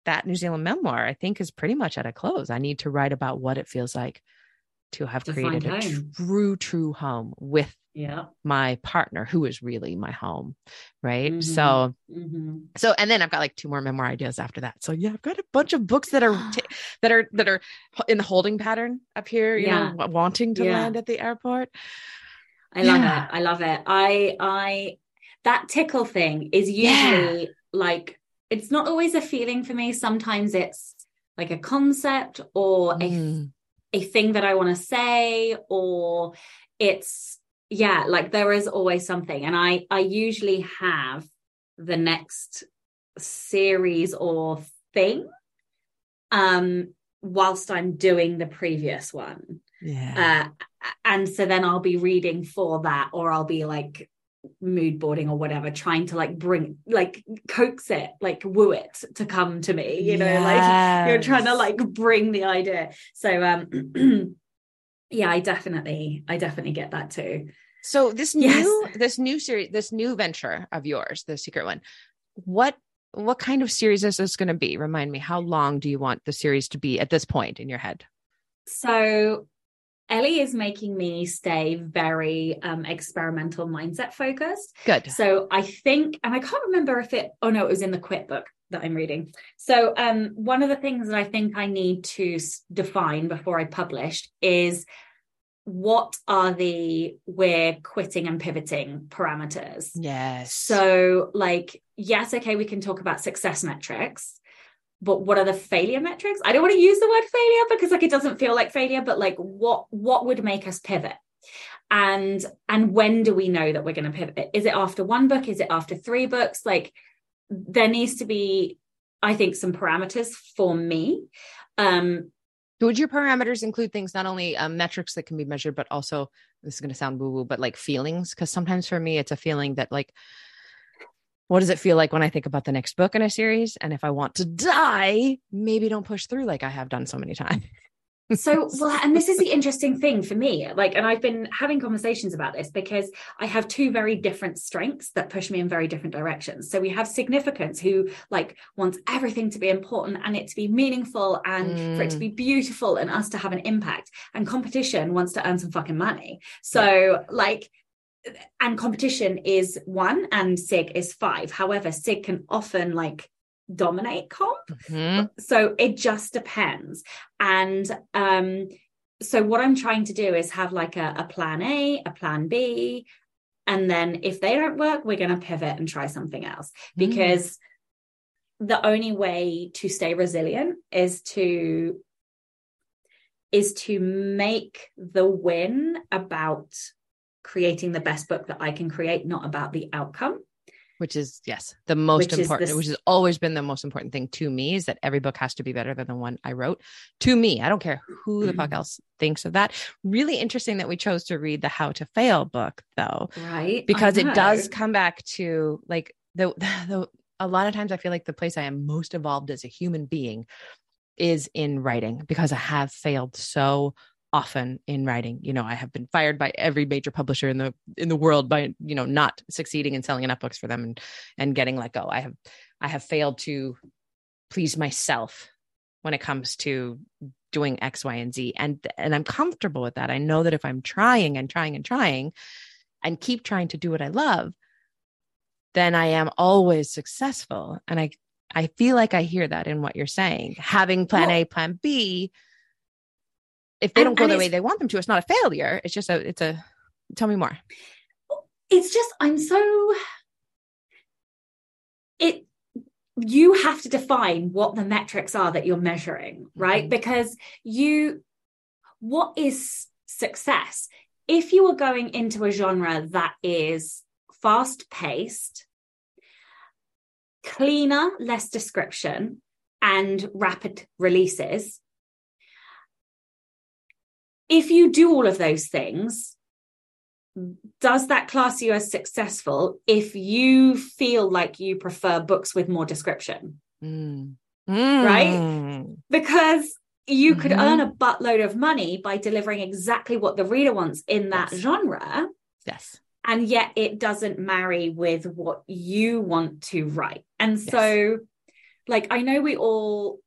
that New Zealand memoir, I think is pretty much at a close. I need to write about what it feels like to have to created a home. true, true home with yeah. my partner, who is really my home. Right. Mm-hmm. So, mm-hmm. so, and then I've got like two more memoir ideas after that. So yeah, I've got a bunch of books that are, t- that are, that are in the holding pattern up here, you yeah. know, wanting to yeah. land at the airport. I yeah. love it. I love it. I, I, that tickle thing is usually yeah. like, it's not always a feeling for me. Sometimes it's like a concept or mm. a a thing that I want to say, or it's, yeah, like there is always something. And I, I usually have the next series or thing, um, whilst I'm doing the previous one. Yeah. Uh, and so then I'll be reading for that, or I'll be like mood boarding or whatever, trying to like bring, like coax it, like woo it to come to me, you know, yes. like you're trying to like bring the idea. So um yeah, I definitely I definitely get that too. So this yes. new this new series, this new venture of yours, the secret one, what what kind of series is this going to be? Remind me, how long do you want the series to be at this point in your head? So Ellie is making me stay very um, experimental mindset focused. Good. So I think, and I can't remember if it, oh no, it was in the Quit book that I'm reading. So um, one of the things that I think I need to define before I publish is what are the we're quitting and pivoting parameters. Yes. So like, yes, okay, we can talk about success metrics, but what are the failure metrics? I don't want to use the word failure because like, it doesn't feel like failure, but like what, what would make us pivot? And, and when do we know that we're going to pivot? Is it after one book? Is it after three books? Like there needs to be, I think, some parameters for me. Um, Would your parameters include things, not only um, metrics that can be measured, but also, this is going to sound woo-woo, but like feelings? Because sometimes for me, it's a feeling that like, what does it feel like when I think about the next book in a series? And if I want to die, maybe don't push through like I have done so many times. So, well, and this is the interesting thing for me, like, and I've been having conversations about this because I have two very different strengths that push me in very different directions. So we have significance who like wants everything to be important and it to be meaningful and mm. for it to be beautiful and us to have an impact, and competition wants to earn some fucking money. So like, and competition is one and sig is five. However, sig can often like dominate comp. Mm-hmm. So it just depends. And um, so what I'm trying to do is have like a, a plan A, a plan B. And then if they don't work, we're going to pivot and try something else, because mm. the only way to stay resilient is to, is to make the win about creating the best book that I can create, not about the outcome. Which is, yes, the most which important, this- which has always been the most important thing to me, is that every book has to be better than the one I wrote. To me, I don't care who mm-hmm. the fuck else thinks of that. Really interesting that we chose to read the How to Fail book, though. Right. Because it does come back to like the, the, the, a lot of times I feel like the place I am most evolved as a human being is in writing, because I have failed so often in writing. You know, I have been fired by every major publisher in the in the world by, you know, not succeeding and selling enough books for them and and getting let go. I have I have failed to please myself when it comes to doing X, Y, and Z. And and I'm comfortable with that. I know that if I'm trying and trying and trying and keep trying to do what I love, then I am always successful. And I I feel like I hear that in what you're saying. Having plan well, A, plan B. If they don't and, go and the way they want them to, it's not a failure. It's just a, it's a, tell me more. It's just, I'm so, it, you have to define what the metrics are that you're measuring, right? Mm-hmm. Because you, what is success? If you are going into a genre that is fast paced, cleaner, less description, and rapid releases, if you do all of those things, does that class you as successful if you feel like you prefer books with more description? Mm. Mm. Right? Because you mm-hmm. could earn a buttload of money by delivering exactly what the reader wants in that yes. genre. Yes. And yet it doesn't marry with what you want to write. And yes. so, like, I know we all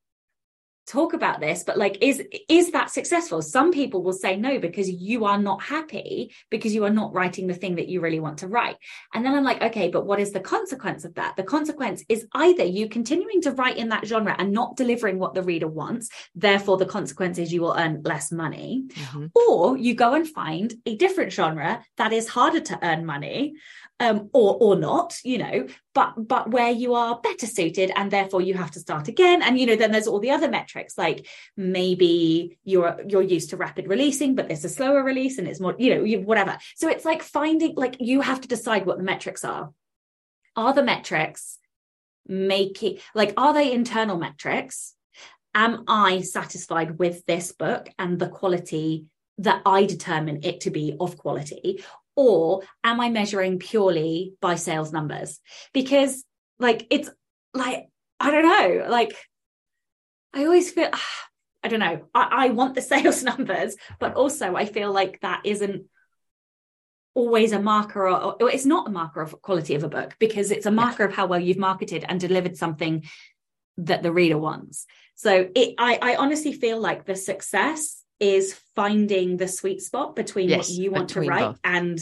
talk about this, but like, is, is that successful? Some people will say no, because you are not happy, because you are not writing the thing that you really want to write. And then I'm like, okay, but what is the consequence of that? The consequence is either you continuing to write in that genre and not delivering what the reader wants. Therefore the consequence is you will earn less money, mm-hmm. or you go and find a different genre that is harder to earn money, um, or, or not, you know, but, but where you are better suited, and therefore you have to start again. And, you know, then there's all the other metrics, like maybe you're, you're used to rapid releasing, but there's a slower release and it's more, you know, you, whatever. So it's like finding, like, you have to decide what the metrics are. Are the metrics making, like, are they internal metrics? Am I satisfied with this book and the quality that I determine it to be of quality? Or am I measuring purely by sales numbers? Because like, it's like, I don't know, like I always feel, I don't know, I, I want the sales numbers, but also I feel like that isn't always a marker, or, or it's not a marker of quality of a book, because it's a marker yeah. of how well you've marketed and delivered something that the reader wants. So it, I, I honestly feel like the success is finding the sweet spot between yes, what you want to write both. and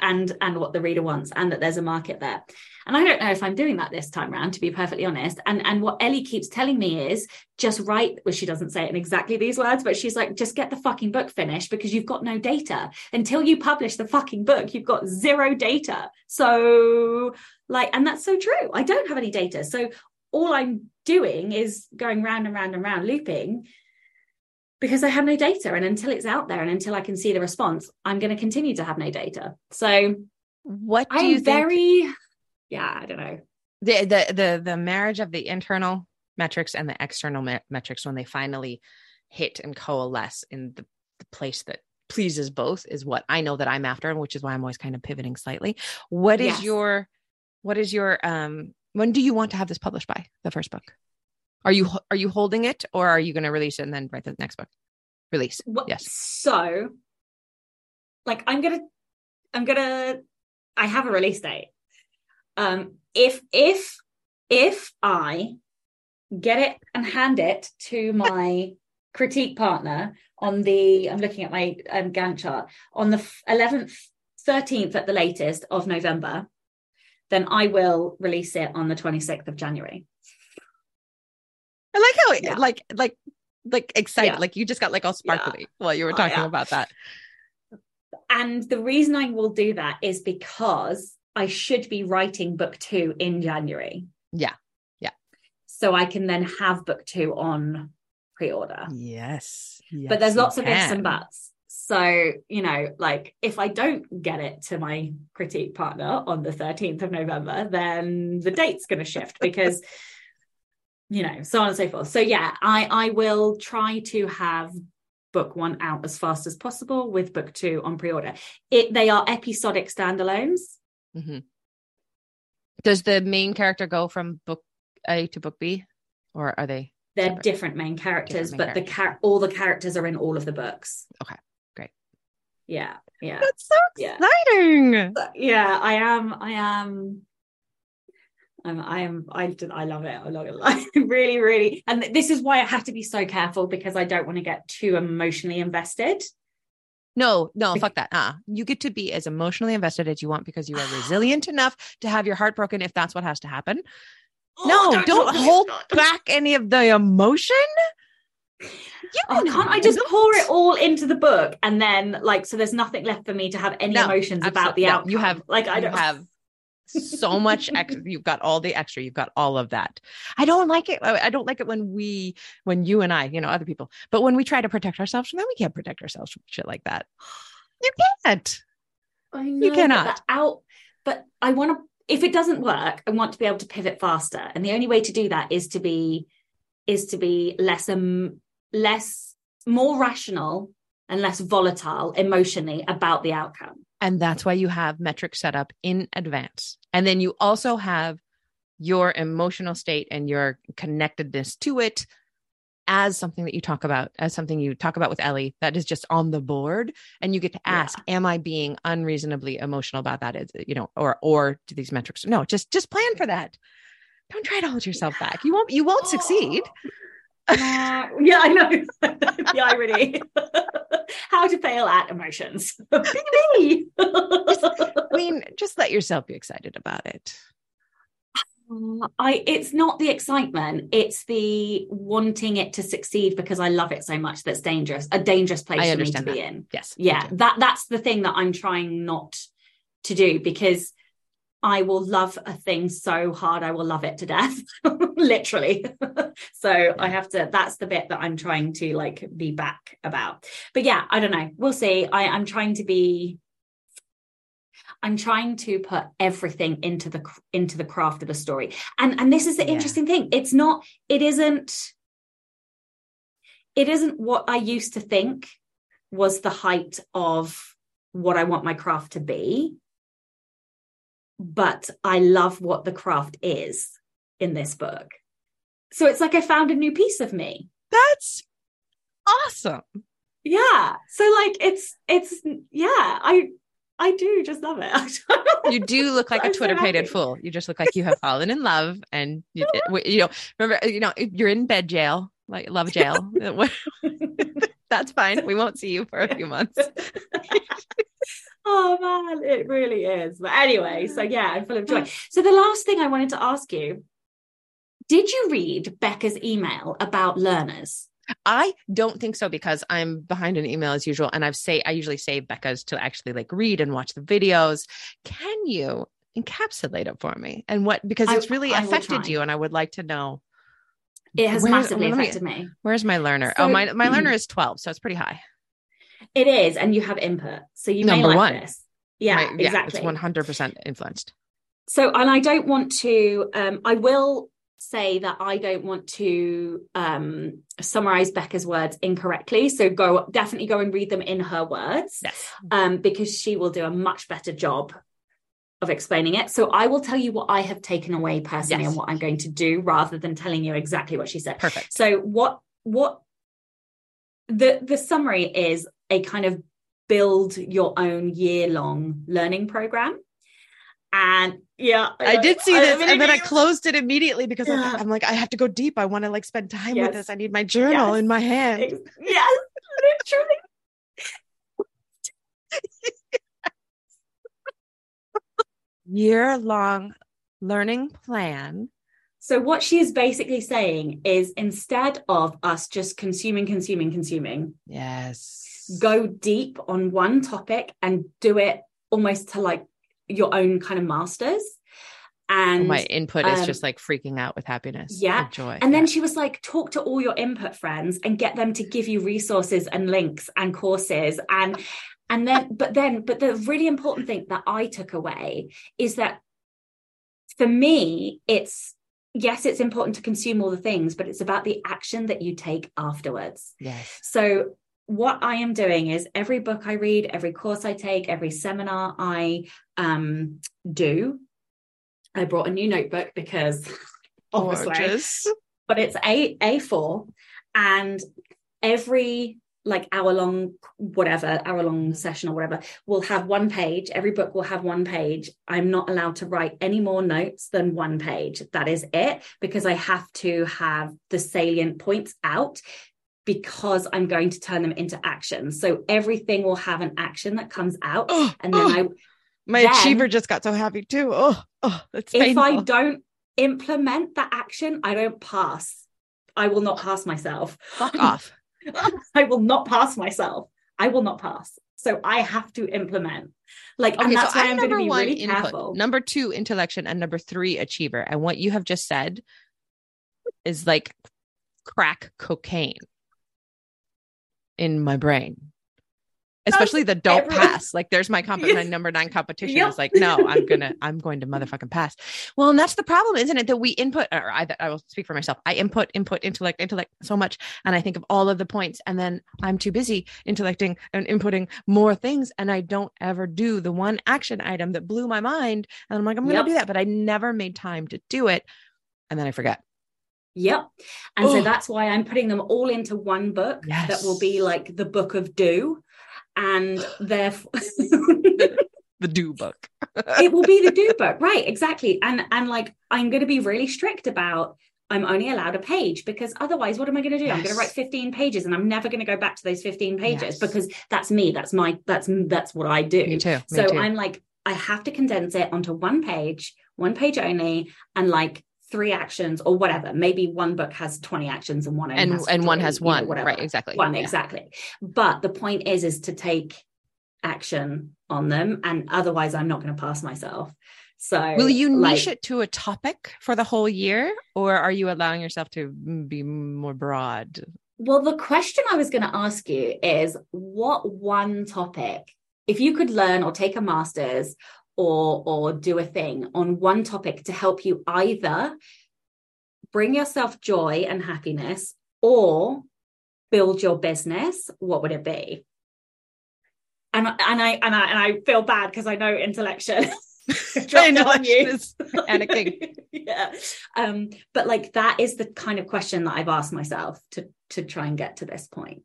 and and what the reader wants, and that there's a market there. And I don't know if I'm doing that this time around, to be perfectly honest. And and what Ellie keeps telling me is just write, well, she doesn't say it in exactly these words, but she's like, just get the fucking book finished, because you've got no data. Until you publish the fucking book, you've got zero data. So like, and that's so true. I don't have any data. So all I'm doing is going round and round and round, looping, because I have no data. And until it's out there and until I can see the response, I'm going to continue to have no data. So what do I'm you very, think? Yeah, I don't know. The, the, the, the marriage of the internal metrics and the external me- metrics, when they finally hit and coalesce in the, the place that pleases both, is what I know that I'm after. And which is why I'm always kind of pivoting slightly. What is yes. your, what is your, um, when do you want to have this published by, the first book? Are you are you holding it, or are you going to release it and then write the next book? Release. Well, yes. So, like, I'm gonna, I'm gonna, I have a release date. Um, if if if I get it and hand it to my critique partner on the, I'm looking at my um, Gantt chart, on the eleventh, thirteenth at the latest of November, then I will release it on the twenty-sixth of January. I like how it, yeah. like, like, like excited, yeah. like you just got like all sparkly yeah. while you were talking oh, yeah. about that. And the reason I will do that is because I should be writing book two in January. Yeah. Yeah. So I can then have book two on pre-order. Yes. yes but there's lots can. of ifs and buts. So, you know, like if I don't get it to my critique partner on the thirteenth of November, then the date's going to shift because you know, so on and so forth. So yeah, I, I will try to have book one out as fast as possible with book two on pre-order. It, they are episodic standalones. Mm-hmm. Does the main character go from book A to book B, or are they? They're separate? different main characters, different main but characters. the char- all the characters are in all of the books. Okay, great. Yeah, yeah. That's so exciting. Yeah, so, yeah I am. I am. Um, I am, I, I love it. I love it. I really, really. And this is why I have to be so careful, because I don't want to get too emotionally invested. No, no, fuck that. Uh, you get to be as emotionally invested as you want, because you are resilient enough to have your heart broken if that's what has to happen. No, oh, don't, don't hold back any of the emotion. You oh, can't I just pour it all into the book, and then like, so there's nothing left for me to have any no, emotions about the outcome. No, you have, like, I don't have. so much extra. You've got all the extra. You've got all of that. I don't like it. I don't like it when we, when you and I, you know, other people, but when we try to protect ourselves from that, we can't protect ourselves from shit like that. You can't. I know, you cannot. But out. But I want to. If it doesn't work, I want to be able to pivot faster. And the only way to do that is to be, is to be less, um, less, more rational and less volatile emotionally about the outcome. And that's why you have metrics set up in advance. And then you also have your emotional state and your connectedness to it as something that you talk about, as something you talk about with Ellie that is just on the board. And you get to ask, yeah. am I being unreasonably emotional about that? Is, you know, or, or do these metrics? No, just, just plan for that. Don't try to hold yourself back. You won't, you won't oh. succeed. Uh, yeah, I know. The irony. How to fail at emotions. Bing, bing. Just, I mean, just let yourself be excited about it. I. It's not the excitement. It's the wanting it to succeed because I love it so much. That's dangerous. A dangerous place for me to that. be in. Yes. Yeah. That. That's the thing that I'm trying not to do, because I will love a thing so hard, I will love it to death, literally. So yeah. I have to, that's the bit that I'm trying to like be back about. But yeah, I don't know. We'll see. I, I'm trying to be, I'm trying to put everything into the, into the craft of the story. And, and this is the yeah. interesting thing. It's not, it isn't, it isn't what I used to think was the height of what I want my craft to be. But I love what the craft is in this book. So it's like I found a new piece of me. That's awesome. Yeah. So like it's it's yeah, I I do just love it. You do look like a Twitter-pated so fool. You just look like you have fallen in love, and you, you know, remember, you know, you're in bed jail, like love jail. that's fine. We won't see you for a few months. Oh man, it really is. But anyway, so yeah, I'm full of joy. So the last thing I wanted to ask you, did you read Becca's email about learners? I don't think so, because I'm behind on email as usual. And I've say, I usually save Becca's to actually like read and watch the videos. Can you encapsulate it for me? And what, because it's I, really I affected you, and I would like to know. It has where, massively where, affected me. Where's my learner? So, oh, my, my learner is twelve. So it's pretty high. It is. And you have input. So you Number may like one. This. Yeah, my, yeah, exactly. It's one hundred percent influenced. So, and I don't want to, um, I will say that I don't want to um, summarize Becca's words incorrectly. So go, definitely go and read them in her words, yes. um, because she will do a much better job of explaining it. So I will tell you what I have taken away personally, yes. and what I'm going to do rather than telling you exactly what she said. Perfect. So what, what the, the summary is a kind of build your own year-long learning program. And yeah, I, I like, did see this. I mean, and then I closed it immediately because yeah. I'm like, I have to go deep. I want to like spend time yes. with this. I need my journal yes. in my hand. Yes, literally. Year-long learning plan. So what she is basically saying is, instead of us just consuming, consuming, consuming, yes, go deep on one topic and do it almost to like your own kind of masters. And my input um, is just like freaking out with happiness, yeah, and joy. And yeah. then she was like, talk to all your input friends and get them to give you resources and links and courses. And, and then, but then, but the really important thing that I took away is that for me, it's, yes, it's important to consume all the things, but it's about the action that you take afterwards. Yes. So what I am doing is every book I read, every course I take, every seminar I um, do, I brought a new notebook because obviously, gorgeous. But it's a A four, and every like hour long, whatever, hour long session or whatever, will have one page. Every book will have one page. I'm not allowed to write any more notes than one page. That is it, because I have to have the salient points out, because I'm going to turn them into action. So everything will have an action that comes out. Oh, and then oh, I, my then, achiever just got so happy too. Oh, oh that's if painful. I don't implement that action, I don't pass. I will not pass myself. Fuck off. I will not pass myself. I will not pass. So I have to implement. Like, okay, and that's so why I'm going to be one, really input. Careful. Number two, intellection, and number three, achiever. And what you have just said is like crack cocaine. In my brain, especially the don't Everyone. Pass. Like there's my comp- yes. my number nine competition yep. is like, no, I'm going to, I'm going to motherfucking pass. Well, and that's the problem, isn't it? That we input, or I, I will speak for myself. I input, input, intellect, intellect so much. And I think of all of the points, and then I'm too busy intellecting and inputting more things. And I don't ever do the one action item that blew my mind. And I'm like, I'm going to yep. do that, but I never made time to do it. And then I forget. Yep. And Ooh. So that's why I'm putting them all into one book yes. that will be like the book of do, and therefore the, the do book. It will be the do book. Right. Exactly. And, and like, I'm going to be really strict about, I'm only allowed a page, because otherwise what am I going to do? Yes. I'm going to write fifteen pages, and I'm never going to go back to those fifteen pages yes. because that's me. That's my, that's, that's what I do. Me too. Me so too. I'm like, I have to condense it onto one page, one page only. And like, three actions or whatever. Maybe one book has twenty actions and one and, has and one has one, whatever. Right? Exactly. One. Yeah. Exactly. But the point is, is to take action on them. And otherwise I'm not going to pass myself. So will you like, niche it to a topic for the whole year, or are you allowing yourself to be more broad? Well, the question I was going to ask you is, what one topic, if you could learn or take a master's, or or do a thing on one topic to help you either bring yourself joy and happiness or build your business, what would it be? And and I and I and I feel bad because I know intellection. Intellection is panicking. Yeah. Um, but like that is the kind of question that I've asked myself to to try and get to this point.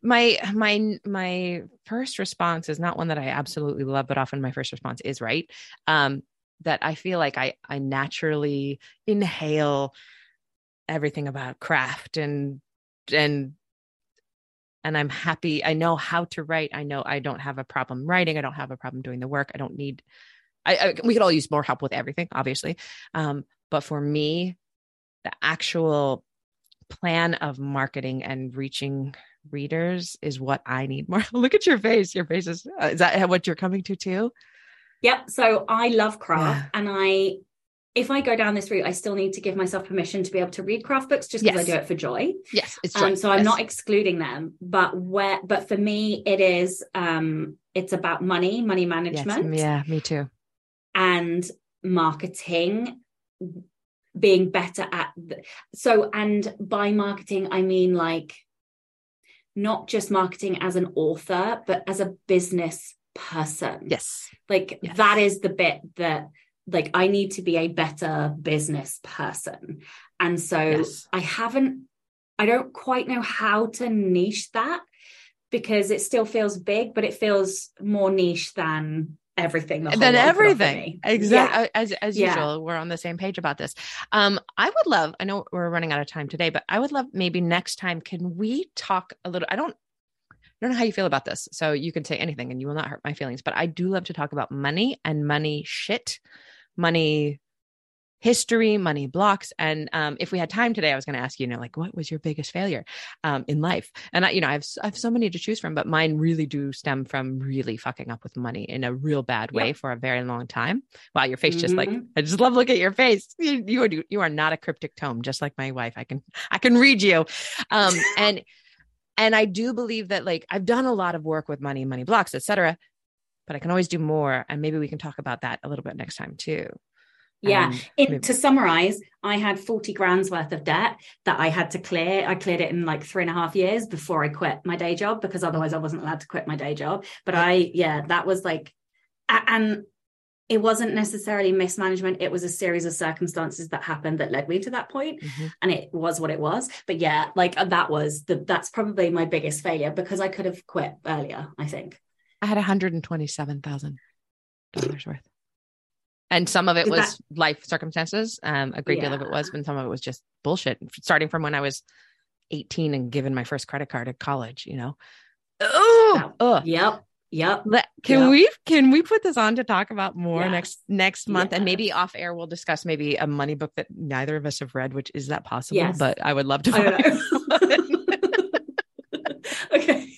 My, my, my first response is not one that I absolutely love, but often my first response is right. Um, that I feel like I, I naturally inhale everything about craft and, and, and I'm happy. I know how to write. I know I don't have a problem writing. I don't have a problem doing the work. I don't need, I, I we could all use more help with everything, obviously. Um, but for me, the actual plan of marketing and reaching readers is what I need more. Look at your face. Your face is, uh, is that what you're coming to too? Yep. So I love craft, yeah. and I, if I go down this route, I still need to give myself permission to be able to read craft books just because yes. I do it for joy. Yes. It's joy. Um, so I'm yes. not excluding them, but where, but for me, it is, um, it's about money, money management. Yes. Yeah, me too. And marketing, being better at. The, so, and by marketing, I mean like not just marketing as an author, but as a business person. Yes. Like yes. that is the bit that, like, I need to be a better business person. And so yes. I haven't, I don't quite know how to niche that, because it still feels big, but it feels more niche than everything. The whole than everything. Exactly. Yeah. As, as yeah. usual, we're on the same page about this. Um, I would love, I know we're running out of time today, but I would love maybe next time, can we talk a little, I don't, I don't know how you feel about this, so you can say anything and you will not hurt my feelings, but I do love to talk about money and money shit, money history, money blocks. And, um, if we had time today, I was going to ask you, you know, like, what was your biggest failure, um, in life? And I, you know, I've, I've so many to choose from, but mine really do stem from really fucking up with money in a real bad way yeah. for a very long time. Wow. Your face mm-hmm. just like, I just love looking at your face. You, you are, you are not a cryptic tome, just like my wife. I can, I can read you. Um, and, And I do believe that, like, I've done a lot of work with money, money blocks, et cetera, but I can always do more. And maybe we can talk about that a little bit next time too. Yeah. Um, it, to summarize, I had forty grand's worth of debt that I had to clear. I cleared it in like three and a half years before I quit my day job, because otherwise I wasn't allowed to quit my day job. But I, yeah, that was like, and it wasn't necessarily mismanagement. It was a series of circumstances that happened that led me to that point. Mm-hmm. And it was what it was. But yeah, like that was the, that's probably my biggest failure, because I could have quit earlier, I think. I had one hundred twenty-seven thousand dollars worth. And some of it Did was that... life circumstances. Um, a great yeah. deal of it was, and some of it was just bullshit, starting from when I was eighteen and given my first credit card at college, you know? Oh, oh, yep. Yep. Can yep. we, can we put this on to talk about more yeah. next, next month yeah. and maybe off air, we'll discuss maybe a money book that neither of us have read, which is that possible, yes. but I would love to. Okay.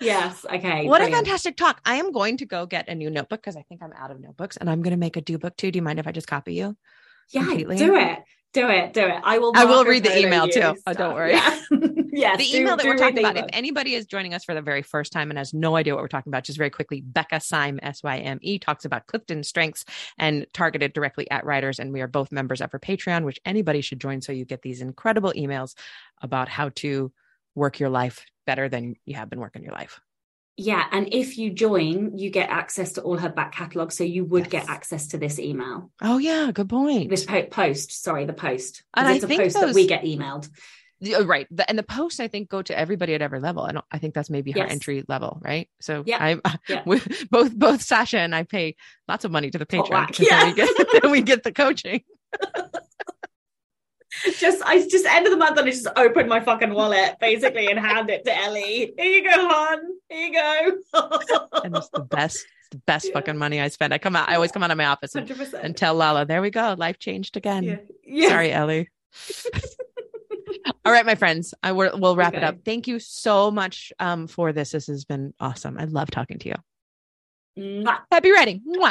Yes. Okay. What brilliant. A fantastic talk. I am going to go get a new notebook, because I think I'm out of notebooks, and I'm going to make a do book too. Do you mind if I just copy you? Yeah, completely? do it. Do it. Do it. I will. I will read the email too. Oh, don't worry. Yeah. Yes, the email do, that do we're talking about, if anybody is joining us for the very first time and has no idea what we're talking about, just very quickly, Becca Syme, S Y M E, talks about Clifton Strengths and targeted directly at writers. And we are both members of her Patreon, which anybody should join. So you get these incredible emails about how to work your life better than you have been working your life. Yeah. And if you join, you get access to all her back catalog. So you would yes. get access to this email. Oh, yeah. Good point. This po- post. Sorry, the post. And I it's think a post those... that we get emailed. Right. The, and the posts, I think, go to everybody at every level. I don't, I think that's maybe yes. her entry level. Right. So yeah. I'm yeah. with both, both Sasha and I pay lots of money to the Patreon. Yeah. Then, we get, then we get the coaching. Just, I just end of the month and I just open my fucking wallet basically and hand it to Ellie. Here you go, hon. Here you go. And it's the best, the best yeah. fucking money I spend. I come out, I always come out of my office and, and tell Lala, there we go. Life changed again. Yeah. Yeah. Sorry, Ellie. All right, my friends, I will we'll wrap okay. it up. Thank you so much um, for this. This has been awesome. I love talking to you. Mwah. Happy writing. Mwah.